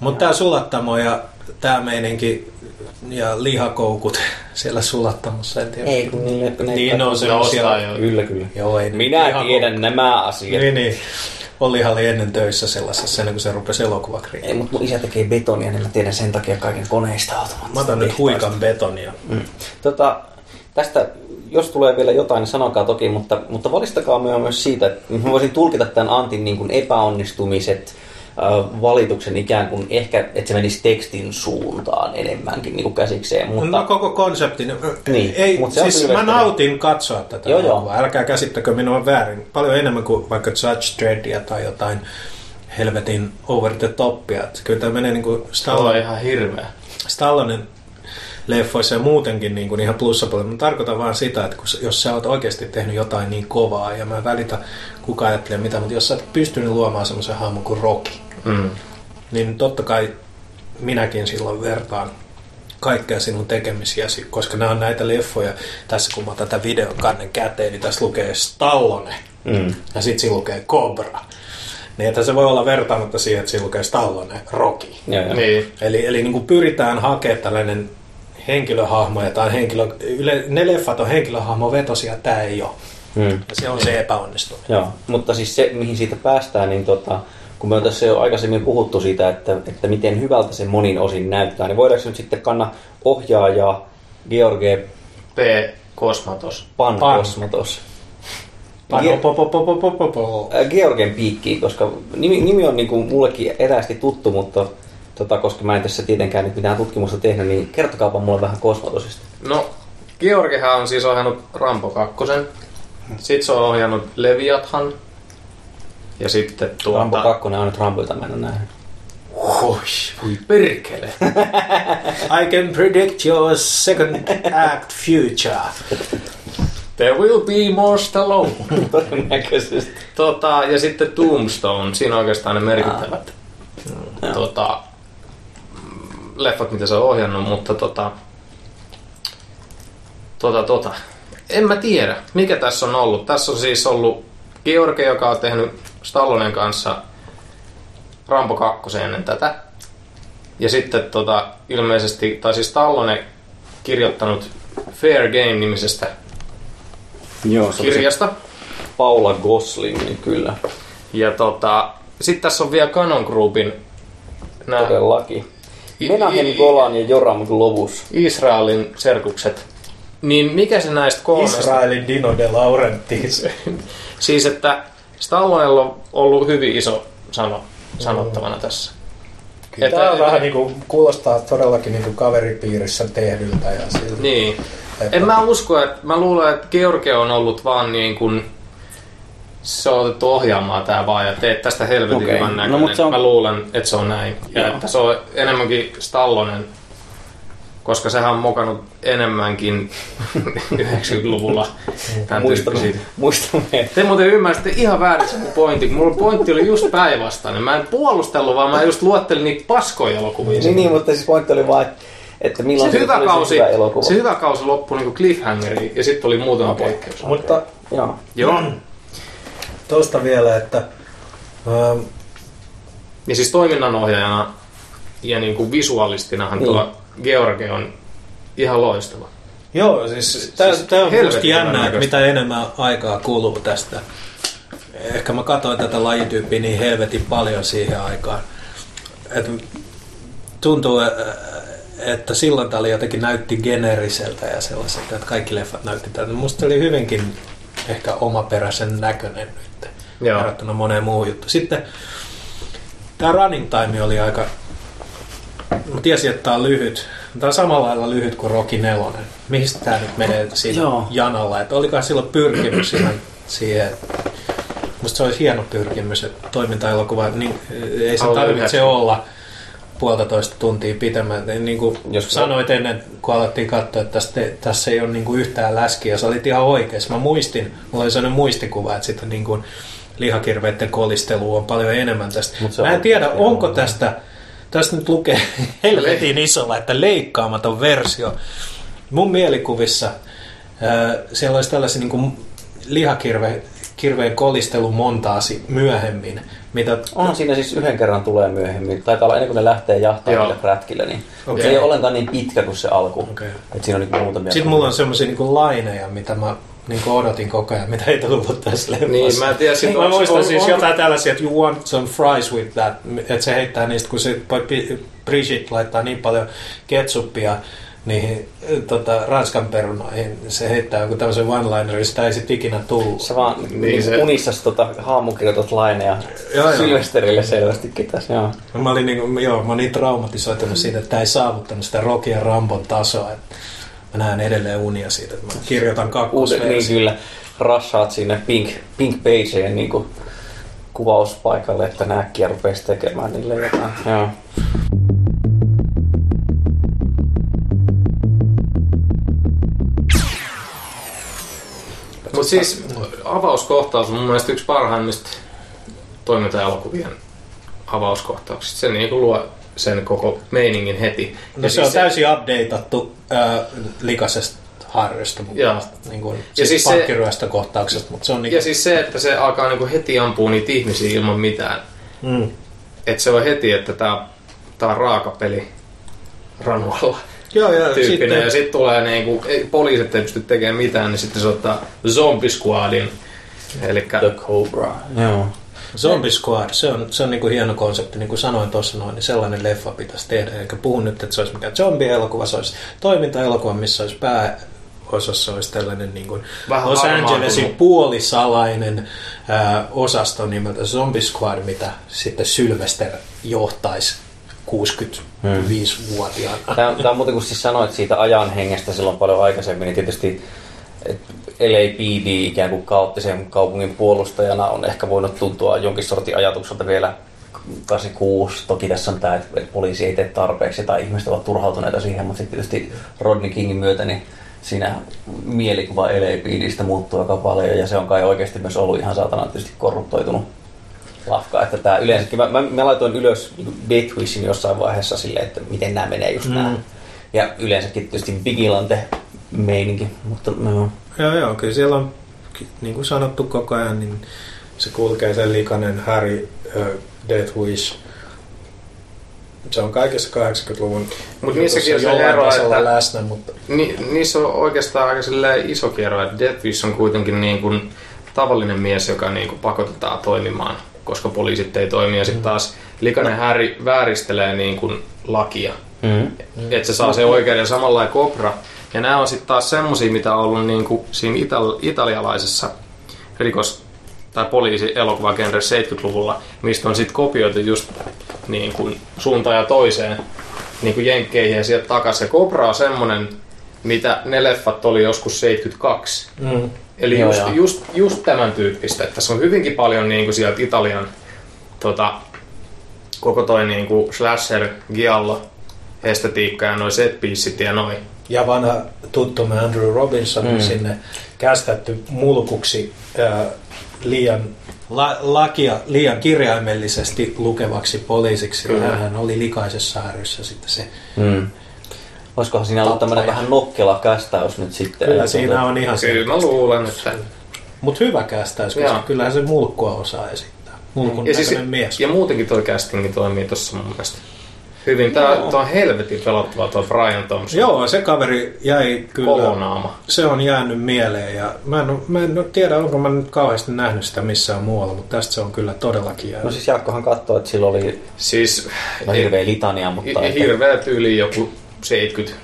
Mutta tämä sulattamo ja tämä meininki ja lihakoukut siellä sulattamassa. Ei kun niille niin, no se ostaa jo. Kyllä, kyllä. Joo, ei, minä lihakoukut. Tiedän nämä asiat. Niin, niin. Ollihan oli ennen töissä sellaisessa, ennen kuin se rupesi elokuvakriimaan. Ei, mutta mun isä tekee betonia, niin mä tiedän sen takia kaiken koneista automaattisesti. Mä otan nyt huikan betonia. Mm. Tota, tästä, jos tulee vielä jotain, niin sanokaa toki, mutta, mutta valistakaa myös siitä, että mä voisin tulkita tämän Antin niin kuin epäonnistumiset, valituksen ikään kuin ehkä, että se menisi tekstin suuntaan enemmänkin niin kuin käsikseen. Mutta... No koko konseptin. Niin, ei, siis mä nautin katsoa tätä. Joo, joo. Älkää käsittäkö minua väärin. Paljon enemmän kuin vaikka Judge Dreddia tai jotain helvetin over the topia. Kyllä tämä menee niin kuin Stallone. Ihan hirveä. Stallonen leffoissa ja muutenkin niin kuin ihan plussapuolella. Mä tarkoitan vaan sitä, että jos sä oot oikeasti tehnyt jotain niin kovaa, ja mä en välitä kuka ajattelee mitä, mutta jos sä et pystynyt luomaan semmoisen hahmon kuin Rocky, mm. niin totta kai minäkin silloin vertaan kaikkea sinun tekemisiäsi, koska nämä on näitä leffoja. Tässä kun mä otan tätä videon kannen käteen, niin tässä lukee Stallone, mm. ja sitten siinä lukee Cobra. Niin, että se voi olla vertaamatta siihen, että siinä lukee Stallone, Rocky. Mm. Niin. Eli, eli niin kuin pyritään hakemaan tällainen henkilöhahmoja tai henkilö, yle, ne leffat on henkilöhahmovetosia, tää ei ole. Hmm. Se on se epäonnistuminen. Joo, mutta siis se, mihin siitä päästään, niin tota, kun me on tässä jo aikaisemmin puhuttu siitä, että, että miten hyvältä se monin osin näyttää, niin voidaanko nyt sitten kanna ohjaajaa George P. Cosmatos. Pan, Pan. Cosmatos. Georgen piikkiin, koska nimi, nimi on niin kuin mullekin eräästi tuttu, mutta Tota, koska mä en tässä tietenkään nyt mitään tutkimusta tehnyt, niin kertokaapa mulle vähän Cosmatosista. No, Georgehan on siis ohjannut Rambo kakkosen. Sitten se on ohjannut Leviathan. Ja sitten tuota... Rambo kakkonen on nyt Rambo, jota mä en ole nähnyt. Hoi, voi perkele. I can predict your second act future. There will be more Stallone. Todennäköisesti. Tota, ja sitten Tombstone. Siinä on oikeastaan ne merkittävät. No. Tota... leffat, mitä se on ohjannut, mutta tota, tota, tota, en mä tiedä, mikä tässä on ollut. Tässä on siis ollut George, joka on tehnyt Stallonen kanssa Rambo kakkosen ennen tätä. Ja sitten tota, ilmeisesti, tai siis Stallone kirjoittanut Fair Game-nimisestä Joo, se kirjasta. Paula Gosling, niin kyllä. Ja tota, sitten tässä on vielä Canon Groupin nää... Todellakin. Menahem, Golan ja Joram Globus. Israelin serkukset. Niin mikä se näistä kolmesta? Israelin Dino de Laurentiis. Siis että Stallonella on ollut hyvin iso sano, sanottavana tässä. Kyllä, että, tämä on vähän niin kuin, kuulostaa todellakin niin kuin kaveripiirissä tehdyltä. Ja siltä, niin. Että... En mä usko, että mä luulen, että George on ollut vaan niin kuin... Se on otettu ohjaamaan tää vaan ja teet tästä helvetin okay. hyvän näköinen. No, on... Mä luulen, että se on näin. Ja että se on enemmänkin Stallonen, koska sehän on mokannut enemmänkin yhdeksänkymmentäluvulla tämän tyyppisiä. Muistamme. Te muuten ymmärsitte ihan väärin se pointti, kun mulla pointti oli just päinvastainen. Mä en puolustellut, vaan mä just luottelin niitä paskoja elokuvia. Niin, niin, mutta siis pointti oli vaan, että milloin se, se, hyvä, kausi, hyvä, elokuva. Se hyvä kausi loppui niin kuin cliffhangeriin ja sitten oli muutama okay. poikkeus. Mutta okay. Joo. Joo. Mm. Tuosta vielä, että... Ähm, ja siis toiminnanohjaajana ja niin kuin visuaalistinahan niin. Tuo George on ihan loistava. Joo, siis tämä siis on musta jännää, että mitä enemmän aikaa kuluu tästä. Ehkä mä katsoin tätä lajityyppiä niin helvetin paljon siihen aikaan. Et tuntuu, että silloin tämä oli jotenkin näytti geneeriseltä ja sellaiselta, että kaikki leffat näytti tältä. Musta oli hyvinkin... ehkä omaperäisen näköinen nyt, verrattuna moneen muuhun juttu. Sitten tämä running time oli aika, mä tiesin, että tämä on lyhyt, tämä on samalla lailla lyhyt kuin Rocky nelonen. Mihin tämä nyt menee siinä Joo. janalla? Että olikohan silloin pyrkimys siihen, musta se olisi hieno pyrkimys, että toimintaelokuva, niin ei se tarvitse olla puolitoista tuntia pitemmän. Niin kuin Jos sanoit on. Ennen, kun alettiin katsoa, että tästä, tässä ei ole niin kuin yhtään läskiä. Sä olit ihan oikeassa. Mä muistin, mulla oli sellainen muistikuva, että sitä niin kuin lihakirveiden kolistelua on paljon enemmän tästä. Mä en on tiedä, on onko on. tästä, tästä nyt lukee helvetin isolla, että leikkaamaton versio. Mun mielikuvissa äh, siellä olisi tällaisia niin kuin lihakirve hirveä kolistelu montaasi myöhemmin. Mitä... Onhan siinä siis yhden kerran tulee myöhemmin. Taitaa olla ennen kuin ne lähtee jahtaan niille prätkille. Niin. Okay. Se ei ole ollenkaan niin pitkä kuin se alku. Okay. Et siinä on niin muutamia. Sitten mulla on sellaisia niin laineja, mitä mä niin odotin koko ajan, mitä ei tullut tässä leffassa. Niin, mä en tiedä. Sit, mä muistan on, siis on, jotain on... tällaisia, että you want some fries with that. Että se heittää niistä, kun se Brigitte laittaa niin paljon ketsuppia niihin tota, ranskan perunoihin, se heittää joku tämmöisen one-linerin, sitä ei sit ikinä tullut. Sä vaan niin niin se... unissasi tota, haamukirjoitat laineja Sylvesterille selvästikin tässä. Joo. Mä olin niinku, joo, mä niin traumatisoitunut siitä, että tää ei saavuttanut sitä Rocky ja Rambon tasoa. Mä näen edelleen unia siitä, että mä kirjoitan kakkosversio. Niin kyllä, rassaat sinne Pink, pink Pageen niinku kuvauspaikalle, että nää äkkiä rupeis tekemään niille jotain. Joo. Mutta siis avauskohtaus on mun mielestä yksi parhaimmista toiminta-elokuvien avauskohtauksista. Se niinku luo sen koko meiningin heti. No ja se siis on täysin se... updateattu äh, likaisesta harjoista, niin kuin, ja siis pankkiryöstä kohtauksesta. Mutta se on niinku... Ja siis se, että se alkaa niinku heti ampua niitä ihmisiä ilman mitään. Mm. Että se on heti, että tää, tää on raakapeli ranualla. Joo, joo, tyyppinen. Sitten... Ja sitten tulee niinku, poliisit ei pysty tekemään mitään, niin sitten se ottaa Zombie Squadin. Elikkä... The Cobra. Joo. Zombie Squad, se on, se on niinku hieno konsepti. Niin kuin sanoin tuossa noin, niin sellainen leffa pitäisi tehdä. Eikä puhu nyt, että se olisi mikään zombie-elokuva, se olisi toiminta-elokuva, missä olisi pääosassa olisi tällainen niin kuin Los Angelesin kun... puolisalainen ää, osasto nimeltä Zombie Squad, mitä sitten Sylvester johtaisi kuusikymmentäviisivuotiaana. Hmm. Tämä, tämä on muuten, kun siis sanoit siitä ajan hengestä silloin paljon aikaisemmin, niin tietysti L A P D ikään kuin kaoottisen kaupungin puolustajana on ehkä voinut tuntua jonkin sortin ajatukselta vielä kahdeksankymmentäkuusi. Toki tässä on tämä, että poliisi ei tee tarpeeksi tai ihmiset ovat turhautuneita siihen, mutta sitten tietysti Rodney Kingin myötä niin siinä mielikuva L A P D:stä muuttuu aika paljon ja se on kai oikeasti myös ollut ihan saatanan tietysti korruptoitunut lafka, että tää yleensäkin, mä, mä, mä laitoin ylös Deathwishin jossain vaiheessa silleen, että miten nämä menee just mm. nää. Ja yleensäkin tietysti vigilante-meininki, mutta no. Joo, joo, kyllä siellä on, niin kuin sanottu koko ajan, niin se kulkee sen likainen Harry äh, Deathwish. Se on kaikessa kahdeksankymmentäluvun mut niissäkin on ero, että läsnä, mutta... Ni, niissä on oikeastaan aika iso ero, että Deathwish on kuitenkin niin kuin tavallinen mies, joka niin kuin pakotetaan toimimaan, koska poliisit ei toimi. Ja sitten taas likainen Häri vääristelee niin kuin lakia, mm. että se saa sen oikeuden. Samalla Cobra. Ja nämä on sitten taas semmosia, mitä on ollut niin kuin siinä itali- italialaisessa rikos- tai poliisielokuvagenressä seitsemänkymmentäluvulla, mistä on sitten kopioitu just niin kuin suuntaan ja toiseen niin kuin jenkkeihin ja sieltä takaisin. Cobra on semmoinen, mitä ne leffat oli joskus seitsemänkymmentäkaksi. Mm. Eli joo, just, just, just tämän tyyppistä. Että tässä on hyvinkin paljon niin kuin sieltä Italian tota, koko toi niin kuin slasher, giallo, estetiikka ja noin set-piecet ja noin. Ja vanha tuttumme Andrew Robinson mm. sinne kästetty mulkuksi äh, liian la, lakia liian kirjaimellisesti lukevaksi poliisiksi. Mm. Hän oli likaisessa häryssä sitten se... Mm. Olisikohan siinä ollut tämmöinen vähän nokkela kästäys nyt sitten? Kyllä siinä on ihan... Kyllä mä luulen, että... Mut hyvä kästäys, koska jaa. Kyllähän se mulkkua osaa esittää. Mulkun ja näköinen siis, mies. Ja muutenkin toi castingi toimii tossa mun mielestä hyvin. Tää, tää on helvetin pelottava toi Brian Thompson. Joo, se kaveri jäi kyllä... Kolonaama. Se on jäänyt mieleen ja mä en, mä en tiedä, onko mä nyt kauheasti nähnyt sitä missään muualla, mutta tästä se on kyllä todellakin jäänyt. No siis Jaakkohan katsoi, että sillä oli siis, no, hirveä litania, mutta... Hirveä tyyli joku... seitsemänkymmentä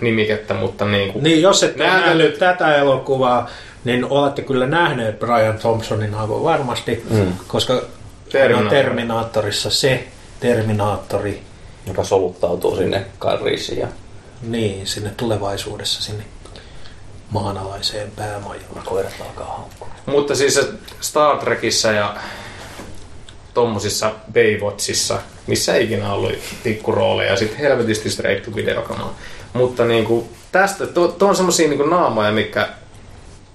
nimikettä, mutta niin kuin... Niin, jos ette nähnyt tätä elokuvaa, niin olette kyllä nähneet Brian Thompsonin aivan varmasti, mm. koska Terminator. On Terminaattorissa se Terminaattori, joka soluttautuu sinne Karisiin. Ja... Niin, sinne tulevaisuudessa, sinne maanalaiseen päämajaan. Koirat alkaa haukkua. Mutta siis Star Trekissä ja tommosissa Baywatchissa, missä ei ikinä ollut pikkurooleja, ja sitten helvetisti straight to videokamaa. Mutta niinku tästä, tuo, tuo on semmosia niinku naamoja, mitkä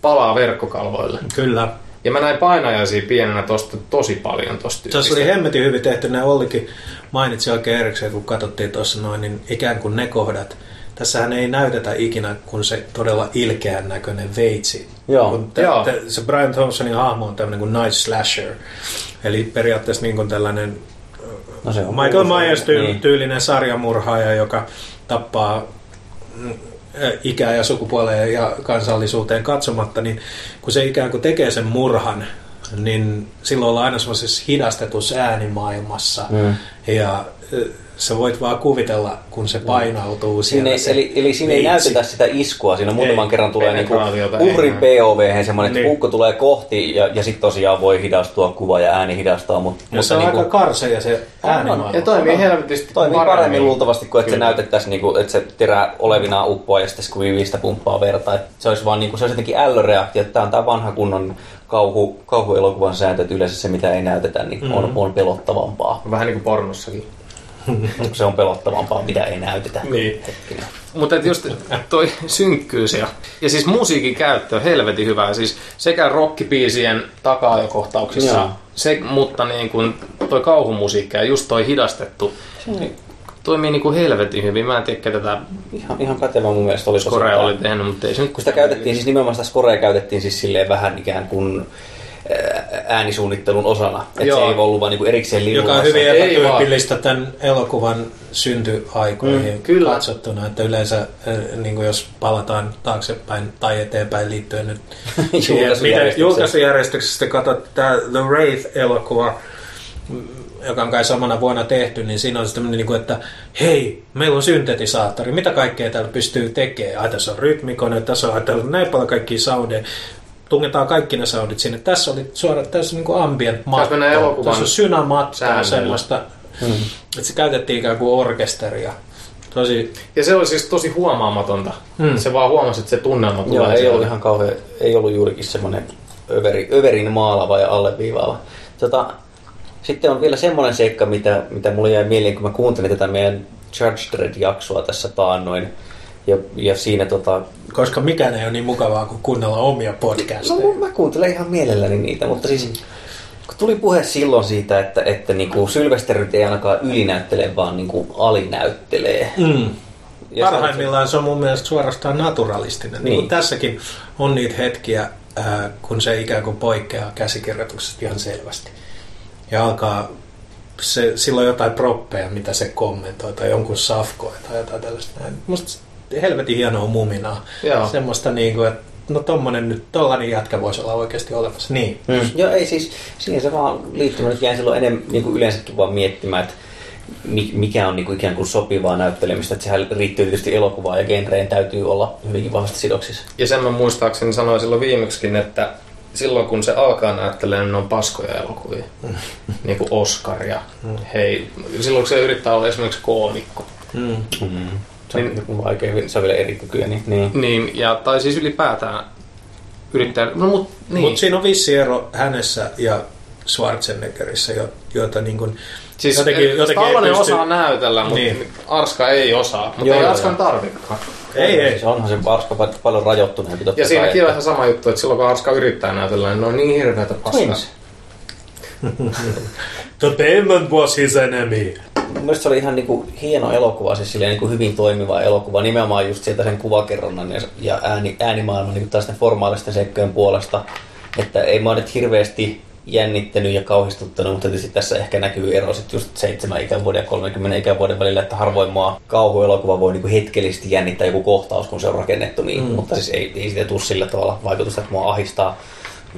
palaa verkkokalvoille. Kyllä. Ja mä näin painajaisia pienenä tosta tosi paljon tosta tyyppistä. Tässä oli hemmetin hyvin tehty, nämä Ollikin mainitsi oikein erikseen, kun katsottiin tuossa noin, niin ikään kuin ne kohdat, tässähän ei näytetä ikinä, kun se todella ilkeän näköinen veitsi. Joo. Te, Joo. Te, se Brian Thompsonin hahmo on tämmöinen kuin Night Slasher. Eli periaatteessa niin kuin tällainen no Michael Myers-tyylinen niin. sarjamurhaaja, joka tappaa ikää ja sukupuoleen ja kansallisuuteen katsomatta, niin kun se ikään kuin tekee sen murhan, niin silloin ollaan aina semmoisessa hidastetussa äänimaailmassa. Mm. Ja sä voit vaan kuvitella, kun se painautuu siellä. Ei, se eli, eli siinä ei näytetä sitä iskua. Siinä muutaman ei, kerran tulee niinku uhrin P O V semmoinen, että ukko tulee kohti ja, ja sitten tosiaan voi hidastua kuva ja ääni hidastaa. Mut, ja mutta se on niinku, aika karseja se äänimaailma. Ja toimii helvetisti toimii paremmin, paremmin luultavasti kuin että se näytettäisiin, niinku, että se terä olevinaan uppoa ja sitten squeevistä pumppaa verta. Et se olisi vaan niinku, se olisi jotenkin ällöreaktio, että tämä on tämä vanha kunnon kauhu, kauhuelokuvan sääntö, että yleensä se mitä ei näytetä niin mm-hmm. on, on pelottavampaa. Vähän niin kuin pornossakin. Se on pelottavampaa, mitä ei näytetä. Niin. Mutta just toi synkkyys ja, ja siis musiikin käyttö on helvetin hyvää. Siis sekä rockibiisien taka-ajakohtauksissa, se, mutta niin kuin toi kauhumusiikki ja just toi hidastettu se toimii niin kuin helvetin hyvin. Mä en tiedä, tätä ihan, ihan pätevä mun mielestä oli skorea oli tehnyt, mutta ei se nyt. Kun sitä käytettiin, siis nimenomaan sitä skorea käytettiin siis silleen vähän ikään kuin äänisuunnittelun osana. Että se ei voi ollut vaan niinku erikseen linnulassa. Joka on hyvin epätyypillistä tämän elokuvan syntyaikoihin mm, katsottuna. Että yleensä niin jos palataan taaksepäin tai eteenpäin liittyen nyt julkaisujärjestyksestä katsot tämä The Wraith-elokuva, joka on kai samana vuonna tehty, niin siinä on se tämmöinen, että hei, meillä on syntetisaattori. Mitä kaikkea täällä pystyy tekemään? Ai, tässä on rytmikone, tässä on, tässä on näin paljon kaikkia soundeja. Tungetaan kaikki ne soundit sinne. Tässä oli suoraan, tässä on niin ambient matto. Tässä on synamattoa semmoista. Mm-hmm. Että se käytettiin ikään kuin orkesteria. Tosi. Ja se oli siis tosi huomaamatonta. Mm. Se vaan huomasi, että se tunnelma tulee. Joo, ei ollut ihan kauhean, ei ollut juurikin semmoinen överi, överin maalava ja alleviivaava. Tota, sitten on vielä semmoinen seikka, mitä, mitä mulle jäi mieleen, kun mä kuuntelin tätä meidän Judge Dredd-jaksoa tässä taannoin. Ja, ja siinä tota... Koska mikään ei ole niin mukavaa kuin kuunnella omia podcasteja. No mä kuuntelen ihan mielelläni niitä, mutta siis tuli puhe silloin siitä, että, että niinku Sylvesterit ei ainakaan ylinäyttele, vaan niinku alinäyttelee. Mm. Parhaimmillaan se on mun mielestä suorastaan naturalistinen. Niin. Niin tässäkin on niitä hetkiä, ää, kun se ikään kuin poikkeaa käsikirjoituksesta ihan selvästi. Ja alkaa... Se, sillä on jotain proppeja, mitä se kommentoi, tai jonkun safkoja tai jotain tällaista. Musta helvetin hienoa muminaa. Joo. Semmoista niinku, että no tommonen nyt, tollainen jätkä voisi olla oikeasti olemassa. Niin. Mm. Joo, ei siis, siihen se vaan liittyminen jäin silloin enemmän niinku yleensäkin vaan miettimään, että mikä on niinku ikään kuin sopivaa näyttelemistä. Että sehän riittyy tietysti elokuvaan ja genreen täytyy olla hyvinkin vahvasti sidoksissa. Ja sen mä muistaakseni sanoin silloin viimeksikin, että silloin kun se alkaa näyttelemään, niin on paskoja elokuvia. Mm. Niin kuin Oscar ja mm. hei. Silloin kun se yrittää olla esimerkiksi koomikko. Mm. Mm. Se on niin, vaikea, se on vielä eri kykyjä. Niin, niin. niin ja, tai siis ylipäätään yrittää... No, mutta niin. Mut siinä on vissi ero hänessä ja Schwarzeneggerissä, jo, joita niin kuin... Siis jotenkin, jotenkin Stallone pysty... osaa näytellä, mutta niin. Arska ei osaa. Mutta joo, ei Arskan tarvikaan. Ei, ei. Se onhan se Arska paljon rajoittuneempi. Ja siinäkin on ihan sama juttu, että silloin kun Arska yrittää näytellä, niin ne on niin hirveätä paskaa. The payment was his enemy. Mielestäni se oli ihan niinku hieno elokuva, siis silleen niinku hyvin toimiva elokuva. Nimenomaan just sieltä sen kuvakerronnan ja, ja ääni, äänimaailman niinku taas ne formaalisten seikkojen puolesta. Että ei mä ole nyt hirveästi jännittänyt ja kauhistuttanut, mutta tietysti tässä ehkä näkyy ero sitten just seitsemän ikävuoden ja kolmenkymmenen ikävuoden välillä, että harvoin mua kauhuelokuva voi niinku hetkellisesti jännittää joku kohtaus, kun se on rakennettu niin, mm. mutta siis ei, ei siitä tule sillä tavalla vaikutusta, että mua ahistaa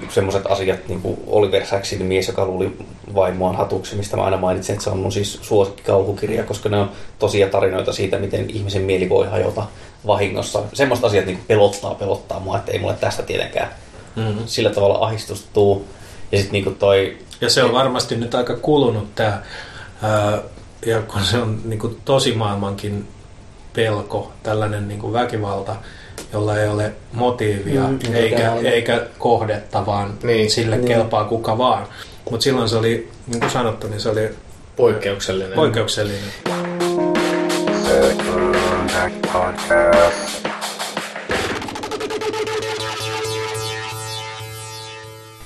semmoiset asiat, niin kuin Oliver Sacksin Mies, joka luuli vaimoaan hatuksi, mistä mä aina mainitsin, että se on mun siis suosikkikauhukirja, koska ne on tosia tarinoita siitä, miten ihmisen mieli voi hajota vahingossa. Semmoiset asiat niin kuin pelottaa, pelottaa mua, että ei mulle tästä tietenkään mm. sillä tavalla ahistustuu. Ja, sit niinku toi... ja se on varmasti nyt aika kulunut tämä, ja kun se on niinku tosi maailmankin pelko, tällainen niinku väkivalta, jolla ei ole motiivia mm, eikä, eikä kohdetta, vaan niin, sille niin. kelpaa kuka vaan. Mutta silloin se oli, niin kuin sanottu, niin se oli poikkeuksellinen. poikkeuksellinen.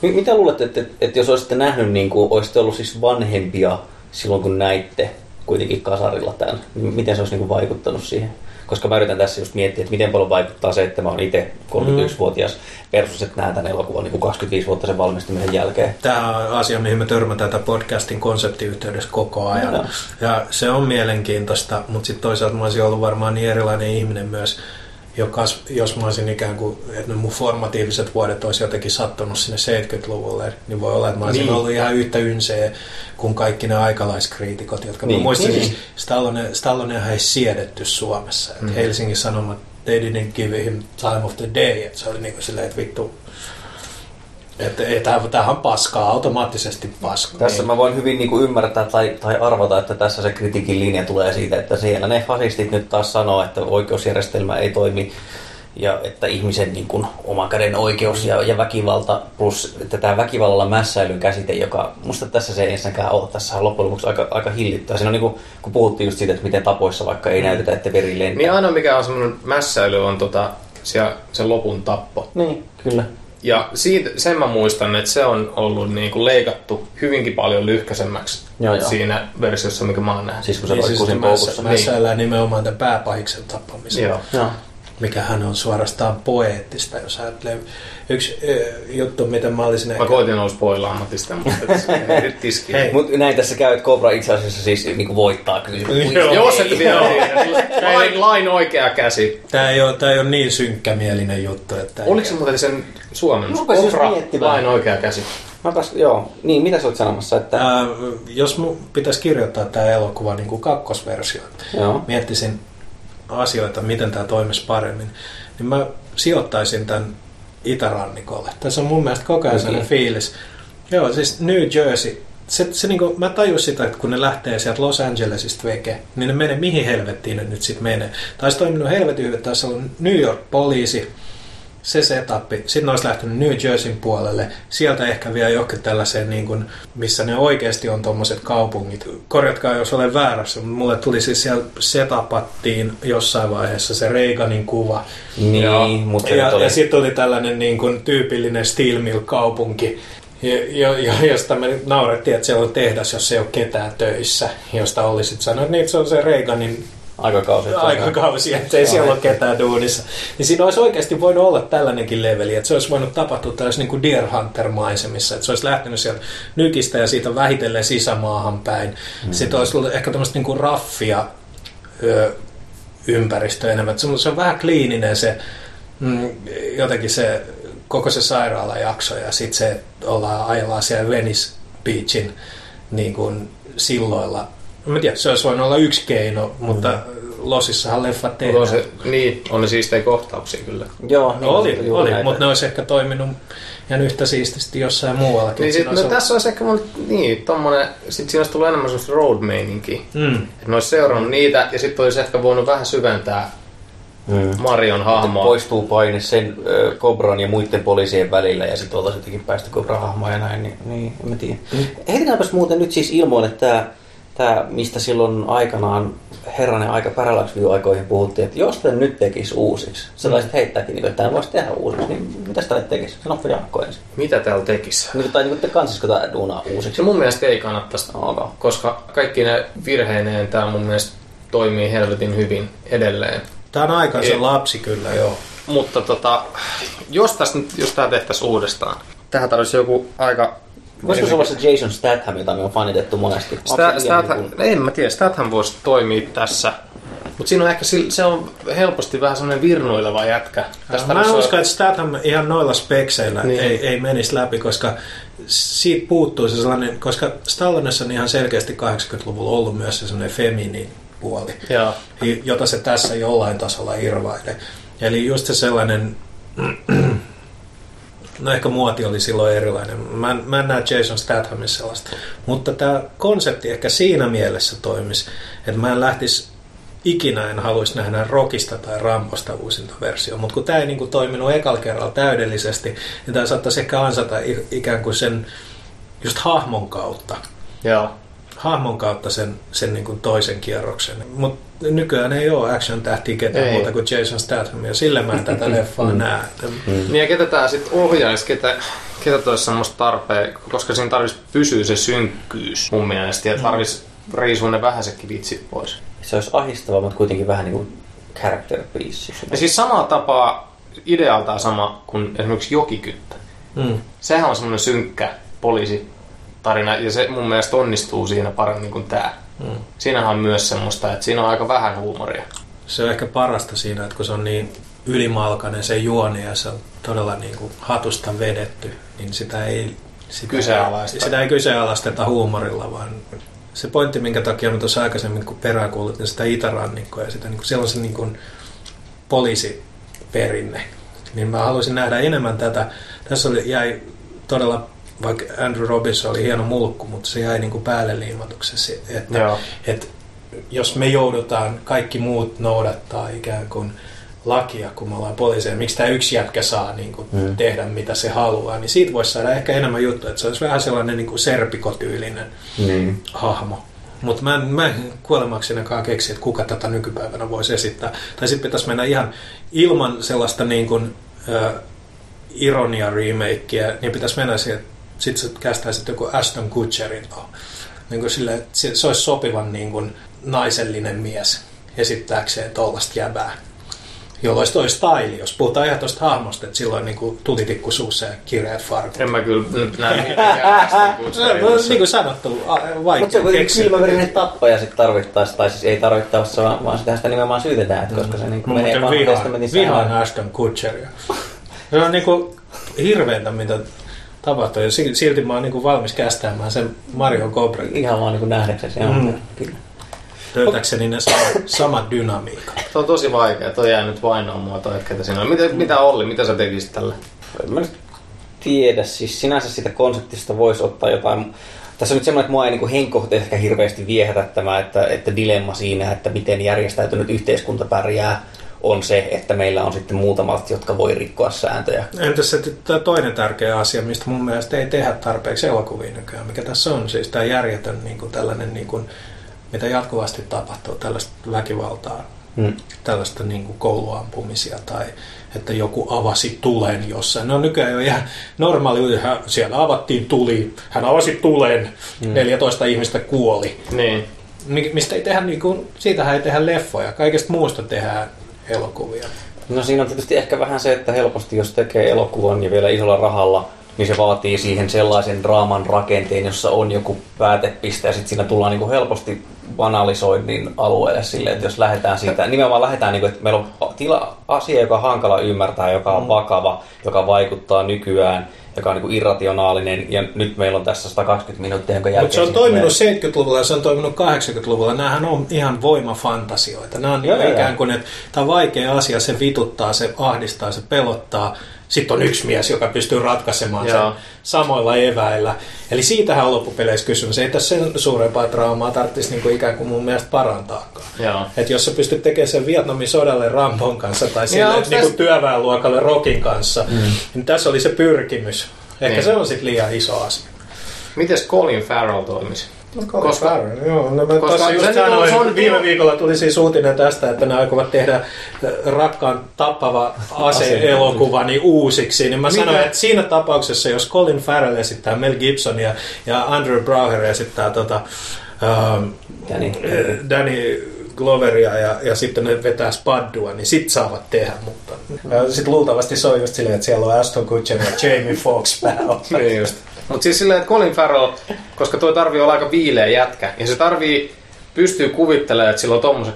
Mitä luulet, että, että, että jos olisitte nähnyt, niin kuin, olisitte ollut siis vanhempia silloin kun näitte kuitenkin kasarilla tämän, niin miten se olisi niin kuin vaikuttanut siihen? koska mä yritän tässä just miettiä, että miten paljon vaikuttaa se, että mä oon itse kolmekymmentäyksivuotias versus, että näen tämän elokuvan niin kuin kaksikymmentäviisi vuotta sen valmistumisen jälkeen. Tämä on asia, mihin me törmätään tämän podcastin konseptiyhteydessä koko ajan. No. Ja se on mielenkiintoista, mutta sitten toisaalta mä olisin ollut varmaan niin erilainen ihminen myös, joka, jos mä olisin ikään kuin, että mun formatiiviset vuodet olisi jotenkin sattunut sinne seitsemänkymmentäluvulle, niin voi olla, että mä olisin niin. ollut ihan yhtä ynseä kuin kaikki ne aikalaiskriitikot, jotka niin. mä muistin, niin. siis Stallone, Stalloneahan ei siedetty Suomessa. Mm. Helsingin Sanomat, they didn't give him time of the day, että se oli niin kuin silleen, että vittu, että tämähän on paskaa, automaattisesti paskaa. Tässä mä voin hyvin niinku ymmärtää tai, tai arvata, että tässä se kritiikin linja tulee siitä, että siellä ne fasistit nyt taas sanoo, että oikeusjärjestelmä ei toimi ja että ihmisen niinku oman käden oikeus ja, ja väkivalta plus tämä väkivallalla mässäilyn käsite, joka musta tässä se ei ensinnäkään ole. Tässä on loppujen lopuksi aika, aika hillittää. Siinä on niinku, kun puhuttiin just siitä, että miten tapoissa vaikka ei näytetä, että veri lentää. Niin aina mikä on semmoinen mässäily on tota, siellä, se lopun tappo. Niin, kyllä. Ja siitä, sen mä muistan, että se on ollut niinku leikattu hyvinkin paljon lyhkäisemmäksi joo, siinä joo. versiossa, mikä mä oon nähnyt. Siis kun se niin, siis mässä, mässäillään nimenomaan tämän pääpahiksen tappamisen, mikä hän on suorastaan poeettista. Jos ajattelee, yksi äh, juttu, mitä mä olisin... Mä ehkä... koitin olla spoilaammatista, mutta ei tiskiä. Mutta näin tässä käy, että Cobra itse asiassa siis niinku voittaa kyllä. Jos et vielä lain, lain oikea käsi. Tää ei ole niin synkkämielinen juttu. Että oliko se muuten sen Suomen? Cobra, lain oikea käsi. Mä taas, joo. Niin, mitä sä oot sanomassa? Että... Ää, jos mun pitäisi kirjoittaa tää elokuva niinku kakkosversio, joo. miettisin asioita, miten tämä toimisi paremmin, niin mä sijoittaisin tämän itärannikolle. Tässä on mun mielestä koko ajan sellainen mm-hmm. fiilis. Joo, siis New Jersey. Se, se niin kuin, mä tajusin sitä, että kun ne lähtee sieltä Los Angelesista veke, niin ne menee, mihin helvettiin ne nyt sitten menee. Taisi toiminut helvetin hyvin, taisi olla New York-poliisi, se setappi. Sitten ne olisi lähtenyt New Jerseyn puolelle. Sieltä ehkä vielä johonkin tällaiseen, niin kuin, missä ne oikeasti on tuommoiset kaupungit. Korjatkaa, jos olen väärässä. Mulle tuli siis siellä setapattiin jossain vaiheessa se Reaganin kuva. Niin, ja ja, ja sitten oli tällainen niin kuin, tyypillinen Steel Mill-kaupunki, josta me naurettiin, että siellä on tehdas, jos ei ole ketään töissä. Josta olisit sanonut, että niin, se on se Reaganin aikakausi, että aikakausi, ettei siellä ole ketään duunissa. Niin siinä olisi oikeasti voinut olla tällainenkin leveli, että se olisi voinut tapahtua tällaisessa niin kuin Deer Hunter-maisemissa, että se olisi lähtenyt sieltä nykistä ja siitä vähitellen sisämaahan päin. Mm. Sitten olisi ollut ehkä tämmöistä niin kuin raffia ö, ympäristöä enemmän. Että se on vähän kliininen se, mm, jotenkin se koko se sairaalajakso ja sitten se ollaan, ajellaan siellä Venice Beachin niin kuin silloilla. Mä tiedän, se olisi voinut olla yksi keino, mutta mm. Losissahan leffat tehdään. Se, niin, oli siistejä kohtauksia kyllä. Joo, niin, oli, oli mutta ne olisi ehkä toiminut ihan yhtä siististi jossain muuallakin. Niin, sit, olisi no, ollut... Tässä olisi ehkä niin, tommonen, sit siinä olisi tullut enemmän sellaista road-meininkiä. Mm. Ne olisi seurannut mm. niitä ja sitten olisi ehkä voinut vähän syventää mm. Marion hahmoa. Poistuu paine sen äh, Cobran ja muiden poliisien välillä ja sitten oltaisiin jotenkin päästä Cobra-hahmoa ja näin, niin, niin en mä tiedä. Mm. Heitetäänpäs muuten nyt siis ilmoille, että tää Tämä, mistä silloin aikanaan herranen aika Parallax-view-aikoihin puhuttiin, että jos tämän nyt tekisi uusiksi, sellaiset heittääkin, että tämän voisi tehdä uusiksi, niin mitäs tälle tekisi? Sanoppa Jaakko ensin. Mitä täällä tekisi? Niin, tai niin, kansisiko tämä duunaa uusiksi? No, mun mielestä ei kannattaisi, no, koska kaikki ne virheineen tämä mun mielestä toimii helvetin hyvin edelleen. Tämä on aikaisen ei. lapsi kyllä, joo. Mutta tota, jos, tässä, jos tämä tehtäisiin uudestaan, tähän tarvitsisi joku aika... Voisiko se olla se Jason Statham, jota me on fanitettu monesti? Sta- Statham, niin kuin... En mä tiedä, Statham voisi toimia tässä. Mutta siinä on ehkä se on helposti vähän sellainen virnuileva jätkä. Tästä mä en usko, että Statham ihan noilla spekseillä niin. ei, ei menisi läpi, koska siitä puuttuu se sellainen, koska Stallonessa on ihan selkeästi kahdeksankymmentäluvulla ollut myös sellainen feminiin puoli, ja. jota se tässä jollain tasolla irvailee. Eli just se sellainen... No ehkä muoti oli silloin erilainen. Mä en, mä en näe Jason Stathamissa sellaista. Mutta tämä konsepti ehkä siinä mielessä toimisi, että mä en lähtisi ikinä, en haluaisi nähdä Rockista tai Rambosta uusinta versio. Mutta kun tämä ei niinku toiminut ekalla kerralla täydellisesti, niin tämä saattaisi ehkä ansata ikään kuin sen just hahmon kautta. Joo. Hahmon kautta sen, sen niinku toisen kierroksen. Mutta nykyään ei ole action-tähtiä ketään muuta kuin Jason Statham, ja sillä mä en tätä leffaa näe. Mm. Ja ketä tää sit ohjaisi, ketä, ketä toisi semmoista tarpeen, koska siinä tarvitsisi pysyä se synkkyys mun mielestä, ja tarvitsisi riisua ne vähäisetkin vitsit pois. Se olisi ahdistavaa, mutta kuitenkin vähän niin kuin character piece. Ja siis samaa tapaa, idealtaan sama kuin esimerkiksi Jokikyttä. Mm. Sehän on semmoinen synkkä poliisitarina ja se mun mielestä onnistuu siinä paremmin kuin tää. Mm. Siinähän on myös semmoista, että siinä on aika vähän huumoria. Se on ehkä parasta siinä, että kun se on niin ylimalkainen se juoni ja se on todella niin kuin hatusta vedetty, niin sitä ei, sitä, sitä ei kyseenalaisteta huumorilla, vaan se pointti, minkä takia on tuossa aikaisemmin kun peräänkuulutin sitä itärannikkoa ja sitä, niin kuin siellä on se niin kuin poliisiperinne, niin mä haluaisin nähdä enemmän tätä. Tässä oli, jäi todella, vaikka Andrew Robinson oli hieno mulkku, mutta se jäi niin kuin päälle liimatuksesi, että, että jos me joudutaan kaikki muut noudattaa ikään kuin lakia, kun me ollaan poliiseja, miksi tämä yksi jätkä saa niin kuin, mm. tehdä mitä se haluaa, niin siitä voisi saada ehkä enemmän juttua, että se olisi vähän sellainen niin kuin serpikotyylinen mm. hahmo. Mutta mä, mä kuolemaksinakaan keksin, että kuka tätä nykypäivänä voisi esittää. Tai sitten pitäisi mennä ihan ilman sellaista niin kuin, äh, ironia-remakeä, niin pitäisi mennä siihen, että sitten kästäisit joku Ashton Kutcherin. Niin kuin sille, että se olisi sopivan niin kuin, naisellinen mies esittääkseen tollaista jäbää. Jolloin se toi style, jos puhutaan ihan tuosta hahmosta, että silloin niinku tutitikku suussa ja kireät farkut. En mä kyllä näin mitään. Niin kuin sanottu, vaikea keksiä. Mutta kylmäverinen tappaja sitten tarvittaessa, tai siis ei tarvittaessa, vaan sitä sitä nimenomaan syytetään, että koska se niinku menee vaan testamentin säännöllä. Vihaan Ashton Kutcheria. Se on niinku hirveäntä, mitä tapahtuu, ja silti mä oon niinku valmis kästäämään sen Mario Cobra. Ihan vaan niinku nähdäksesi, joo. Kyllä. Löytääkseni ne samat dynamiikat. Tuo on tosi vaikea. Tuo jää nyt vainoa mua toi hetketä sinä. Mitä, mitä Olli? Mitä sä tekisit tällä? En mä nyt tiedä. Siis sinänsä sitä konseptista voisi ottaa jotain. Tässä on nyt semmoinen, että mua ei niin henkkohti ehkä hirveästi viehätä tämä, että, että dilemma siinä, että miten järjestäytynyt yhteiskunta pärjää, on se, että meillä on sitten muutamat, jotka voi rikkoa sääntöjä. Entäs se toinen tärkeä asia, mistä mun mielestä ei tehdä tarpeeksi elokuvia nykyään, mikä tässä on? Siis tämä järjetön niin kuin tällainen... Niin kuin mitä jatkuvasti tapahtuu, tällaista väkivaltaa, mm. tällaista niin kuin kouluampumisia tai että joku avasi tulen jossain. No nykyään jo ihan normaali, siellä avattiin tuli, hän avasi tulen, mm. neljätoista ihmistä kuoli. Niin. Mistä ei tehdä, niin kuin, siitähän ei tehdä leffoja, kaikesta muusta tehdään elokuvia. No siinä on tietysti ehkä vähän se, että helposti jos tekee elokuvan ja vielä isolla rahalla, niin se vaatii siihen sellaisen draaman rakenteen, jossa on joku päätepiste ja sitten siinä tullaan niin kuin helposti banalisoinnin alueelle silleen, että jos lähdetään siitä, nimenomaan lähdetään, niin kuin, että meillä on tila, asia, joka on hankala ymmärtää, joka on vakava, joka vaikuttaa nykyään, joka on niin kuin irrationaalinen ja nyt meillä on tässä sata kaksikymmentä minuuttia, jonka jälkeen... Mutta se on toiminut meillä... seitsemänkymmentäluvulla ja se on toiminut kahdeksankymmentäluvulla. Nämähän on ihan voimafantasioita. Nämä on joo, niin ikään kuin, että tämä on vaikea asia, se vituttaa, se ahdistaa, se pelottaa. Sitten on yksi mies, joka pystyy ratkaisemaan sen samoilla eväillä. Eli siitähän on loppupeleissä kysymys. Ei tässä sen suurempaa traumaa tarvitsisi niin kuin ikään kuin mun mielestä parantaakaan. Että jos sä pystyt tekemään sen Vietnamin sodalle Rambon kanssa tai sille, niin tästä... työväenluokalle Rockin kanssa, mm. niin tässä oli se pyrkimys. Ehkä niin. Se on sitten liian iso asia. Mites Colin Farrell toimisi? No, koska Farrell, joo. No, koska koska just sanoin, on... viime viikolla tuli siis uutinen tästä, että ne aikovat tehdä rakkaan tappava ase-elokuvani uusiksi. Niin mä mitä? Sanoin, että siinä tapauksessa, jos Colin Farrell esittää Mel Gibsonia ja Andrew Brower esittää tota, um, Danny. Danny Gloveria ja, ja sitten ne vetää spaddua, niin sit saavat tehdä. Mutta sitten luultavasti se on just silleen, että siellä on Ashton Kutcher ja Jamie Foxx pääosassa. Mutta siis silleen, että Colin Farrell, koska tuo tarvii olla aika viileä jätkä, ja se tarvii, pystyy kuvittelemaan, että sillä on tommoset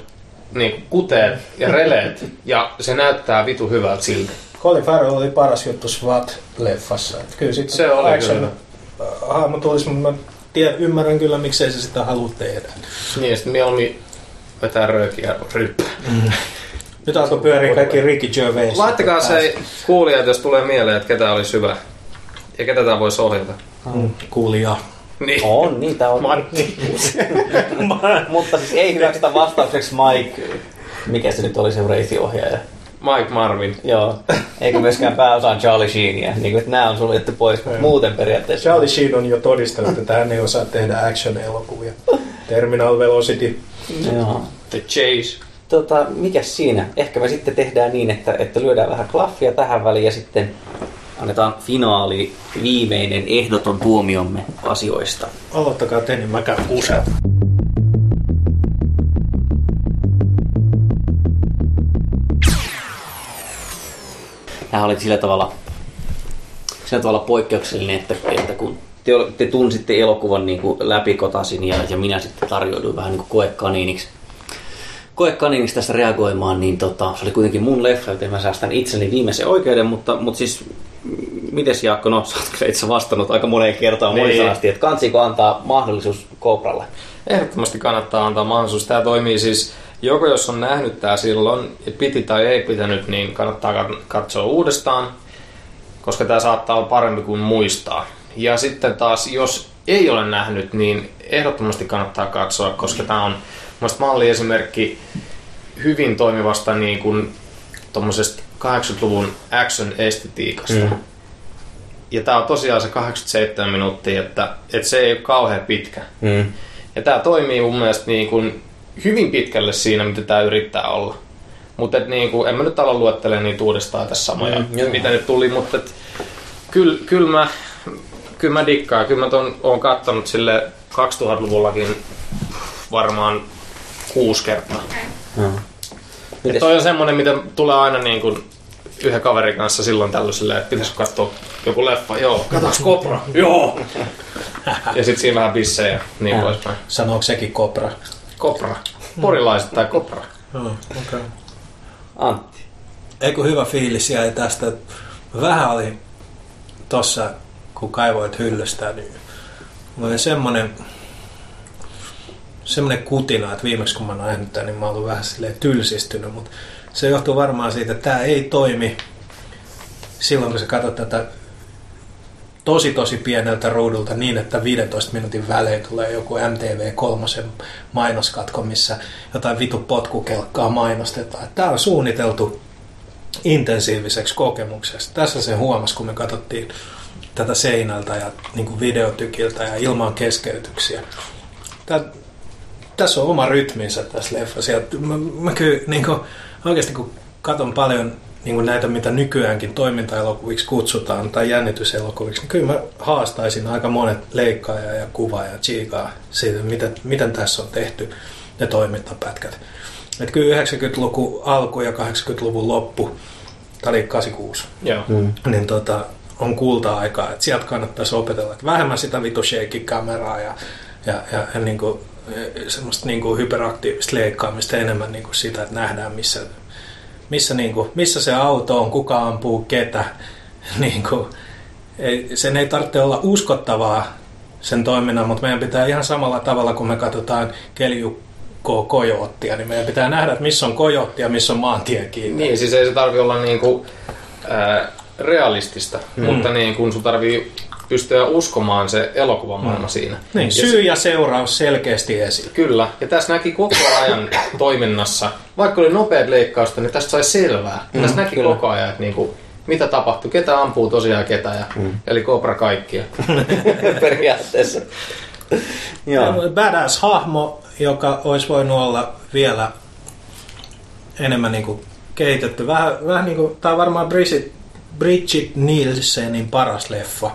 niin, kuteet ja releet, ja se näyttää vitu hyvältä siltä. Colin Farrell oli paras juttu SWAT-leffassa. Kyllä sit se oli action, aha, mä tulis, mä tiedän, ymmärrän kyllä, miksei se sitä halua tehdä. Niin, ja sitten mieluummin vetää röökiä ryppää. Mm. Nyt alkoi pyöriä kaikki Ricky Gervais. Laittakaa se kuulijat, jos tulee mieleen, että ketä olisi hyvä. Ja ketä tää voisi ohjata? Mm, kuulijaa. Niin. On, niitä on. Martti. Mutta siis ei hyväksytä vastaukseksi Mike... Mikä se nyt oli se reitiohjaaja? Mike Marvin. Joo. Eikä myöskään pääosaan Charlie Sheenia. Niin kuin, nämä on suljettu pois, mutta muuten periaatteessa... Charlie Sheen on jo todistanut, että hän ei osaa tehdä action-elokuvia. Terminal Velocity. Joo. The Chase. Tota, mikäs siinä? Ehkä me sitten tehdään niin, että, että lyödään vähän klaffia tähän väliin ja sitten... Annetaan finaali, viimeinen ehdoton tuomiomme asioista. Aloittakaa te, niin mä käyn usein. Tämähän oli sillä tavalla, sillä tavalla poikkeuksellinen, että, että kun te, te tunsitte elokuvan niin kuin läpikotasin ja, ja minä sitten tarjouduin vähän niin kuin koekaniiniksi, koekaniiniksi tässä reagoimaan, niin tota, se oli kuitenkin mun leffa, joten mä säästän itselleni viimeisen oikeuden, mutta, mutta siis mites Jaakko, no sä oot kyllä itse vastannut aika moneen kertaan monisanasti, että kansiiko antaa mahdollisuus Cobralle? Ehdottomasti kannattaa antaa mahdollisuus. Tämä toimii siis joko jos on nähnyt tämä silloin, piti tai ei pitänyt, niin kannattaa katsoa uudestaan, koska tämä saattaa olla parempi kuin muistaa. Ja sitten taas, jos ei ole nähnyt, niin ehdottomasti kannattaa katsoa, koska tämä on mielestäni malliesimerkki hyvin toimivasta niin kuin tuommoisesta kahdeksankymmentäluvun action-estetiikasta. Mm. Ja tämä on tosiaan se kahdeksankymmentäseitsemän minuuttia, että, että se ei ole kauhean pitkä. Mm. Ja tämä toimii mun mielestä niin kuin hyvin pitkälle siinä, mitä tämä yrittää olla. Mutta niin en mä nyt ala luettelemaan niitä uudestaan tässä samoja, mm, mitä nyt tuli. Mutta kyllä kyl mä, kyl mä dikkaan. Kyllä mä ton oon kattonut sille kaksituhattaluvullakin varmaan kuusi kertaa. Mm. Ja toi on semmonen, mitä tulee aina niin kuin yhden kaverin kanssa silloin tällöisellä, että pitäisikö katsoa joku leffa, joo, katsotaan Cobra, joo! Ja sit siinä vähän bissejä ja niin poispäin. Sanoiko sekin Cobra? Cobra. Porilaiset tai Cobra. Joo, okei. Antti. Eiku hyvä fiilis jäi tästä. Vähän oli tossa, kun kaivoit hyllystä, niin oli semmonen semmonen kutina, että viimeksi kun mä oon nähnyt tämän, niin mä oon ollut vähän silleen tylsistynyt, mutta se johtuu varmaan siitä, että tämä ei toimi silloin, kun sä katsot tätä tosi tosi pieneltä ruudulta niin, että viidentoista minuutin välein tulee joku M T V kolme mainoskatko, missä jotain vitu potkukelkkaa mainostetaan. Tämä on suunniteltu intensiiviseksi kokemukseksi. Tässä se huomasi, kun me katsottiin tätä seinältä ja niin kuin videotykiltä ja ilman keskeytyksiä. Tää, tässä on oma rytminsä tässä leffassa. Mä, mä kyllä niin kuin, oikeasti kun katson paljon niin kuin näitä, mitä nykyäänkin toimintaelokuviksi kutsutaan tai jännityselokuviksi, niin kyllä mä haastaisin aika monet leikkaaja ja kuvaaja ja tsiikaa siitä, miten, miten tässä on tehty ne toimintapätkät. Et kyllä yhdeksänkymmentäluvun alku ja kahdeksankymmentäluvun loppu, tämä oli kahdeksankymmentäkuusi, yeah. mm. niin tota, on kulta-aikaa. Et sieltä kannattaisi opetella, että vähemmän sitä vitu shake-kameraa ja, ja, ja, ja niin kuin, semmoista niin kuin hyperaktiivista leikkaamista, enemmän niin kuin sitä, että nähdään missä, missä, niin kuin, missä se auto on, kuka ampuu ketä. Niin kuin, ei, sen ei tarvitse olla uskottavaa sen toiminnan, mutta meidän pitää ihan samalla tavalla, kun me katsotaan keljukkoa kojoottia, niin meidän pitää nähdä, että missä on kojotti ja missä on maantie kiinni. Niin, siis ei se tarvitse olla niin kuin, äh, realistista, mm. mutta niin kuin sun tarvii pystyä uskomaan se elokuvamaailma mm. siinä. Niin, syy ja seuraus selkeästi esiin. Kyllä, ja tässä näki koko ajan toiminnassa, vaikka oli nopeat leikkausta, niin tästä sai selvää. Mm. Tässä näki Kyllä. koko ajan, että niinku, mitä tapahtui, ketä ampuu tosiaan ketä, ja, mm. eli Cobra kaikkia. Periaatteessa. Badass-hahmo, joka olisi voinut olla vielä enemmän niinku kehitetty. Vähän, vähän niinku, tämä on varmaan Brigitte, Brigitte Nielsenin paras leffa.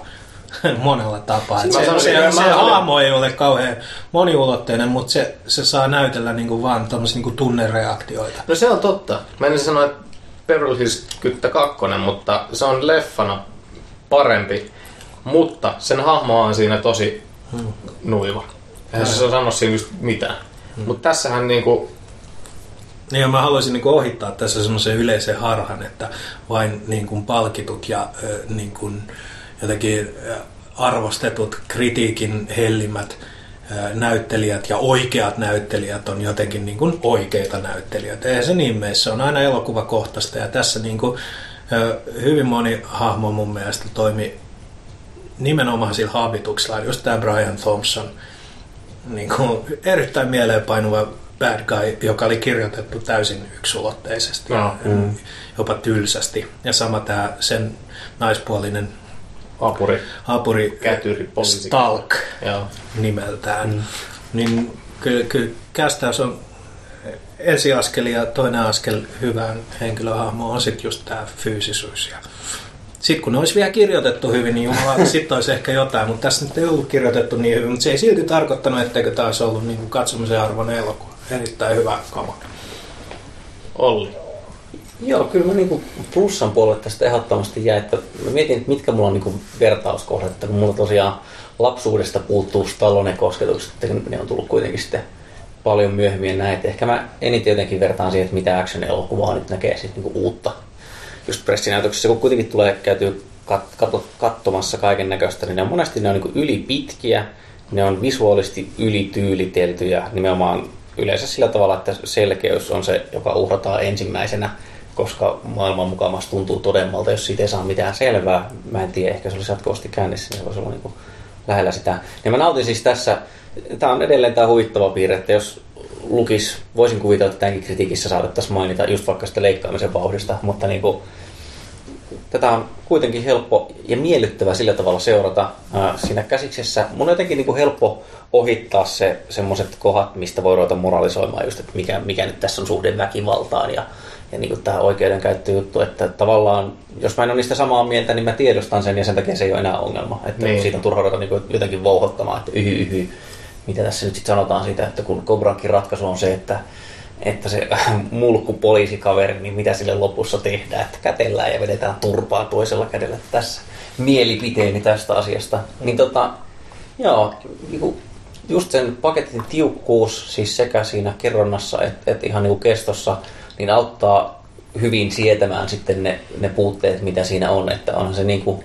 Monella tapaa. Se, se, se, se haamo ei ole kauhean moniulotteinen, mutta se, se saa näytellä niinku vaan tämmöisiä niinku tunnereaktioita. No se on totta. Mä en sano, että Beverly Hills kaksikymmentäkaksi, mutta se on leffana parempi, mutta sen hahmo on siinä tosi hmm. nuiva. Eihän se saa sanoa siinä just mitään. Hmm. Mutta tässähän niinku... Niin ja mä haluaisin niinku ohittaa tässä semmoisen yleisen harhan, että vain niinku palkitut ja ö, niinku jotenkin arvostetut, kritiikin hellimät näyttelijät ja oikeat näyttelijät on jotenkin niin kuin oikeita näyttelijöitä. Eihän se niin meissä, on aina elokuvakohtaista ja tässä niin kuin hyvin moni hahmo mun mielestä toimi nimenomaan sillä habituksella. Just tämä Brian Thompson, niin kuin erittäin mieleenpainuva bad guy, joka oli kirjoitettu täysin yksulotteisesti, no, mm. jopa tylsästi. Ja sama tämä sen naispuolinen Apuri, Apuri kätyri, Stalk nimeltään. Mm. Niin kyllä, kyllä kästäys on ensiaskeli ja toinen askel hyvään henkilöhahmoon on sitten just tämä fyysisyys. Sitten kun ne olisi vielä kirjoitettu hyvin, niin jumala, sitten olisi ehkä jotain, mutta tässä nyt ei ollut kirjoitettu niin hyvin, mutta se ei silti tarkoittanut, etteikö tämä olisi ollut niin katsomisen arvon elokuva. Erittäin hyvä kama. Olli. Joo, kyllä mä niinku plussan puolelle tästä ehdottomasti jäi, että mä mietin, että mitkä mulla on niinku vertauskohdat, että kun mulla tosiaan lapsuudesta puuttuu Stallone-kosketukset, että ne on tullut kuitenkin sitten paljon myöhemmin näin, että ehkä mä eniten jotenkin vertaan siihen, että mitä action-elokuvaa nyt näkee sit niinku uutta. Just pressinäytöksessä, kun kuitenkin tulee käytyä kat- katsomassa kaiken näköistä, niin ne on, monesti ne on niinku ylipitkiä, ne on visuaalisesti ylityyliteltyjä, nimenomaan yleensä sillä tavalla, että selkeys on se, joka uhrataan ensimmäisenä, koska maailman mukamassa tuntuu todemmalta, jos siitä ei saa mitään selvää. Mä en tiedä, ehkä se olisi jatkuvasti käynnissä, niin se voisi olla niin kuin lähellä sitä. Ja mä nautin siis tässä, tämä on edelleen tämä huvittava piirre, että jos lukisi, voisin kuvitella, että tämänkin kritiikissä saatettaisiin mainita just vaikka sitä leikkaamisen vauhdista, mutta niin kuin, tätä on kuitenkin helppo ja miellyttävä sillä tavalla seurata siinä käsiksessä. Mun on jotenkin niin kuin helppo ohittaa se semmoiset kohdat, mistä voi ruveta moralisoimaan just, että mikä, mikä nyt tässä on suhde väkivaltaan ja Ja niin kuin tämä oikeudenkäyttöjuttu, että tavallaan, jos mä en ole niistä samaa mieltä, niin mä tiedostan sen ja sen takia se ei ole enää ongelma. Että niin. Siitä on turha ruveta niin jotenkin vouhottamaan, että yhy, yhy. Mitä tässä nyt sitten sanotaan siitä, että kun Cobrankin ratkaisu on se, että, että se mulkkupoliisikaveri, niin mitä sille lopussa tehdään, että kätellään ja vedetään turpaa toisella kädellä tässä mielipiteeni tästä asiasta. Niin tota, joo, niin just sen paketin tiukkuus siis sekä siinä kerronnassa että, että ihan niin kuin kestossa, niin auttaa hyvin sietämään sitten ne, ne puutteet, mitä siinä on. Että onhan se niin kuin,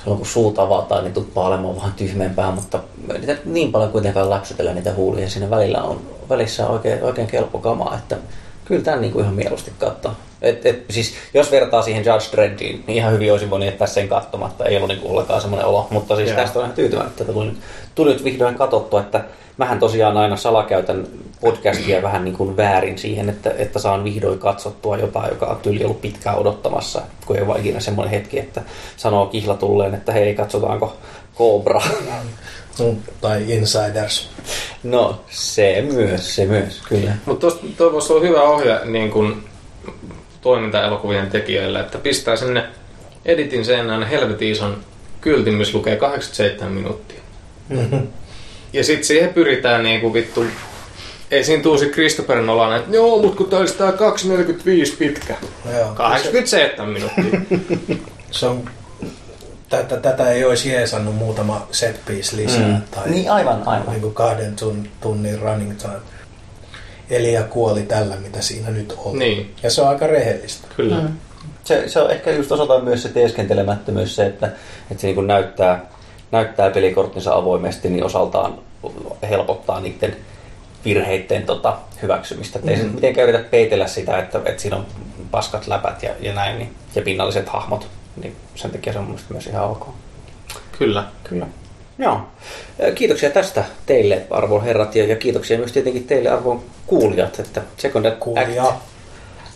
silloin kun suut avataan, niin tuppaa olemaan vähän tyhmempää, mutta niitä niin paljon kuitenkaan läksytellä niitä huulia. Siinä välillä on, välissä on oikein, oikein kelpo kamaa, että kyllä tämän niin kuin ihan mieluusti katsoo. Et, et, siis, jos vertaa siihen Judge Dreddiin, niin ihan hyvin olisin voinut jättää sen katsomatta. Ei ollut niin ollenkaan semmoinen olo, mutta siis tästä on ihan tyytyväinen, että tuli, tuli nyt vihdoin katsottua, että mähän tosiaan aina salakäytän podcastia vähän niin kuin väärin siihen, että, että saan vihdoin katsottua jotain, joka on tyyli ollut pitkään odottamassa, kun ei ole ikinä semmoinen hetki, että sanoo kihlatulleen, että hei, katsotaanko Cobra. Mm, tai Insiders. No, se myös, se myös, kyllä. Mutta tuo voisi olla hyvä ohje niin kuin toimintaelokuvien tekijöille, että pistää sinne editin seinään helvetin ison kyltin, missä lukee kahdeksankymmentäseitsemän minuuttia. Mm-hmm. Ja sit siihen pyritään niinku vittu, ei siinä tuu sit Christopher Nolan, että joo, mut kun tää olisi tää kaksi neljäkymmentäviisi pitkä. No kahdeksankymmentäseitsemän minuuttia. Se on, tätä, tätä ei olisi jeesannut muutama set piece lisää. Mm. Tai niin aivan, aivan. Niinku kahden tunnin running time. Eli ja kuoli tällä, mitä siinä nyt on. Niin. Ja se on aika rehellistä. Kyllä. Mm. Se, se on ehkä just osataan myös se teeskentelemättömyys, se, että, että se niinku näyttää... näyttää pelikorttinsa avoimesti, niin osaltaan helpottaa niiden virheiden tota, hyväksymistä. Mm-hmm. Ei se mitenkään yritä peitellä sitä, että, että siinä on paskat läpät ja, ja näin, niin, ja pinnalliset hahmot, niin sen takia se on mielestäni myös ihan ok. Kyllä. Kyllä. Joo. Kiitoksia tästä teille, arvon herrat, ja, ja kiitoksia myös tietenkin teille, arvon kuulijat, että second act.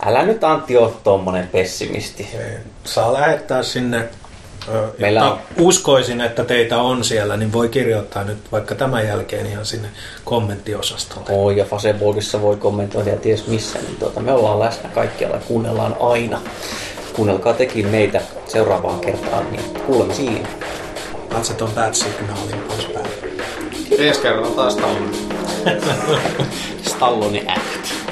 Älä nyt Antti ole tommonen pessimisti. Ei. Saa lähettää sinne. Meillä uskoisin, että teitä on siellä, niin voi kirjoittaa nyt vaikka tämän jälkeen ihan sinne kommenttiosastolle. Oi, oh, ja Facebookissa voi kommentoida ja ties missä. Niin tuota, me ollaan läsnä kaikkialla, kuunnellaan aina. Kuunnelkaa tekin meitä seuraavaan kertaan, niin kuulemme siinä. Katset on bad signaalin poispäin. Ensi kerralla taas Stallone. Stallone act.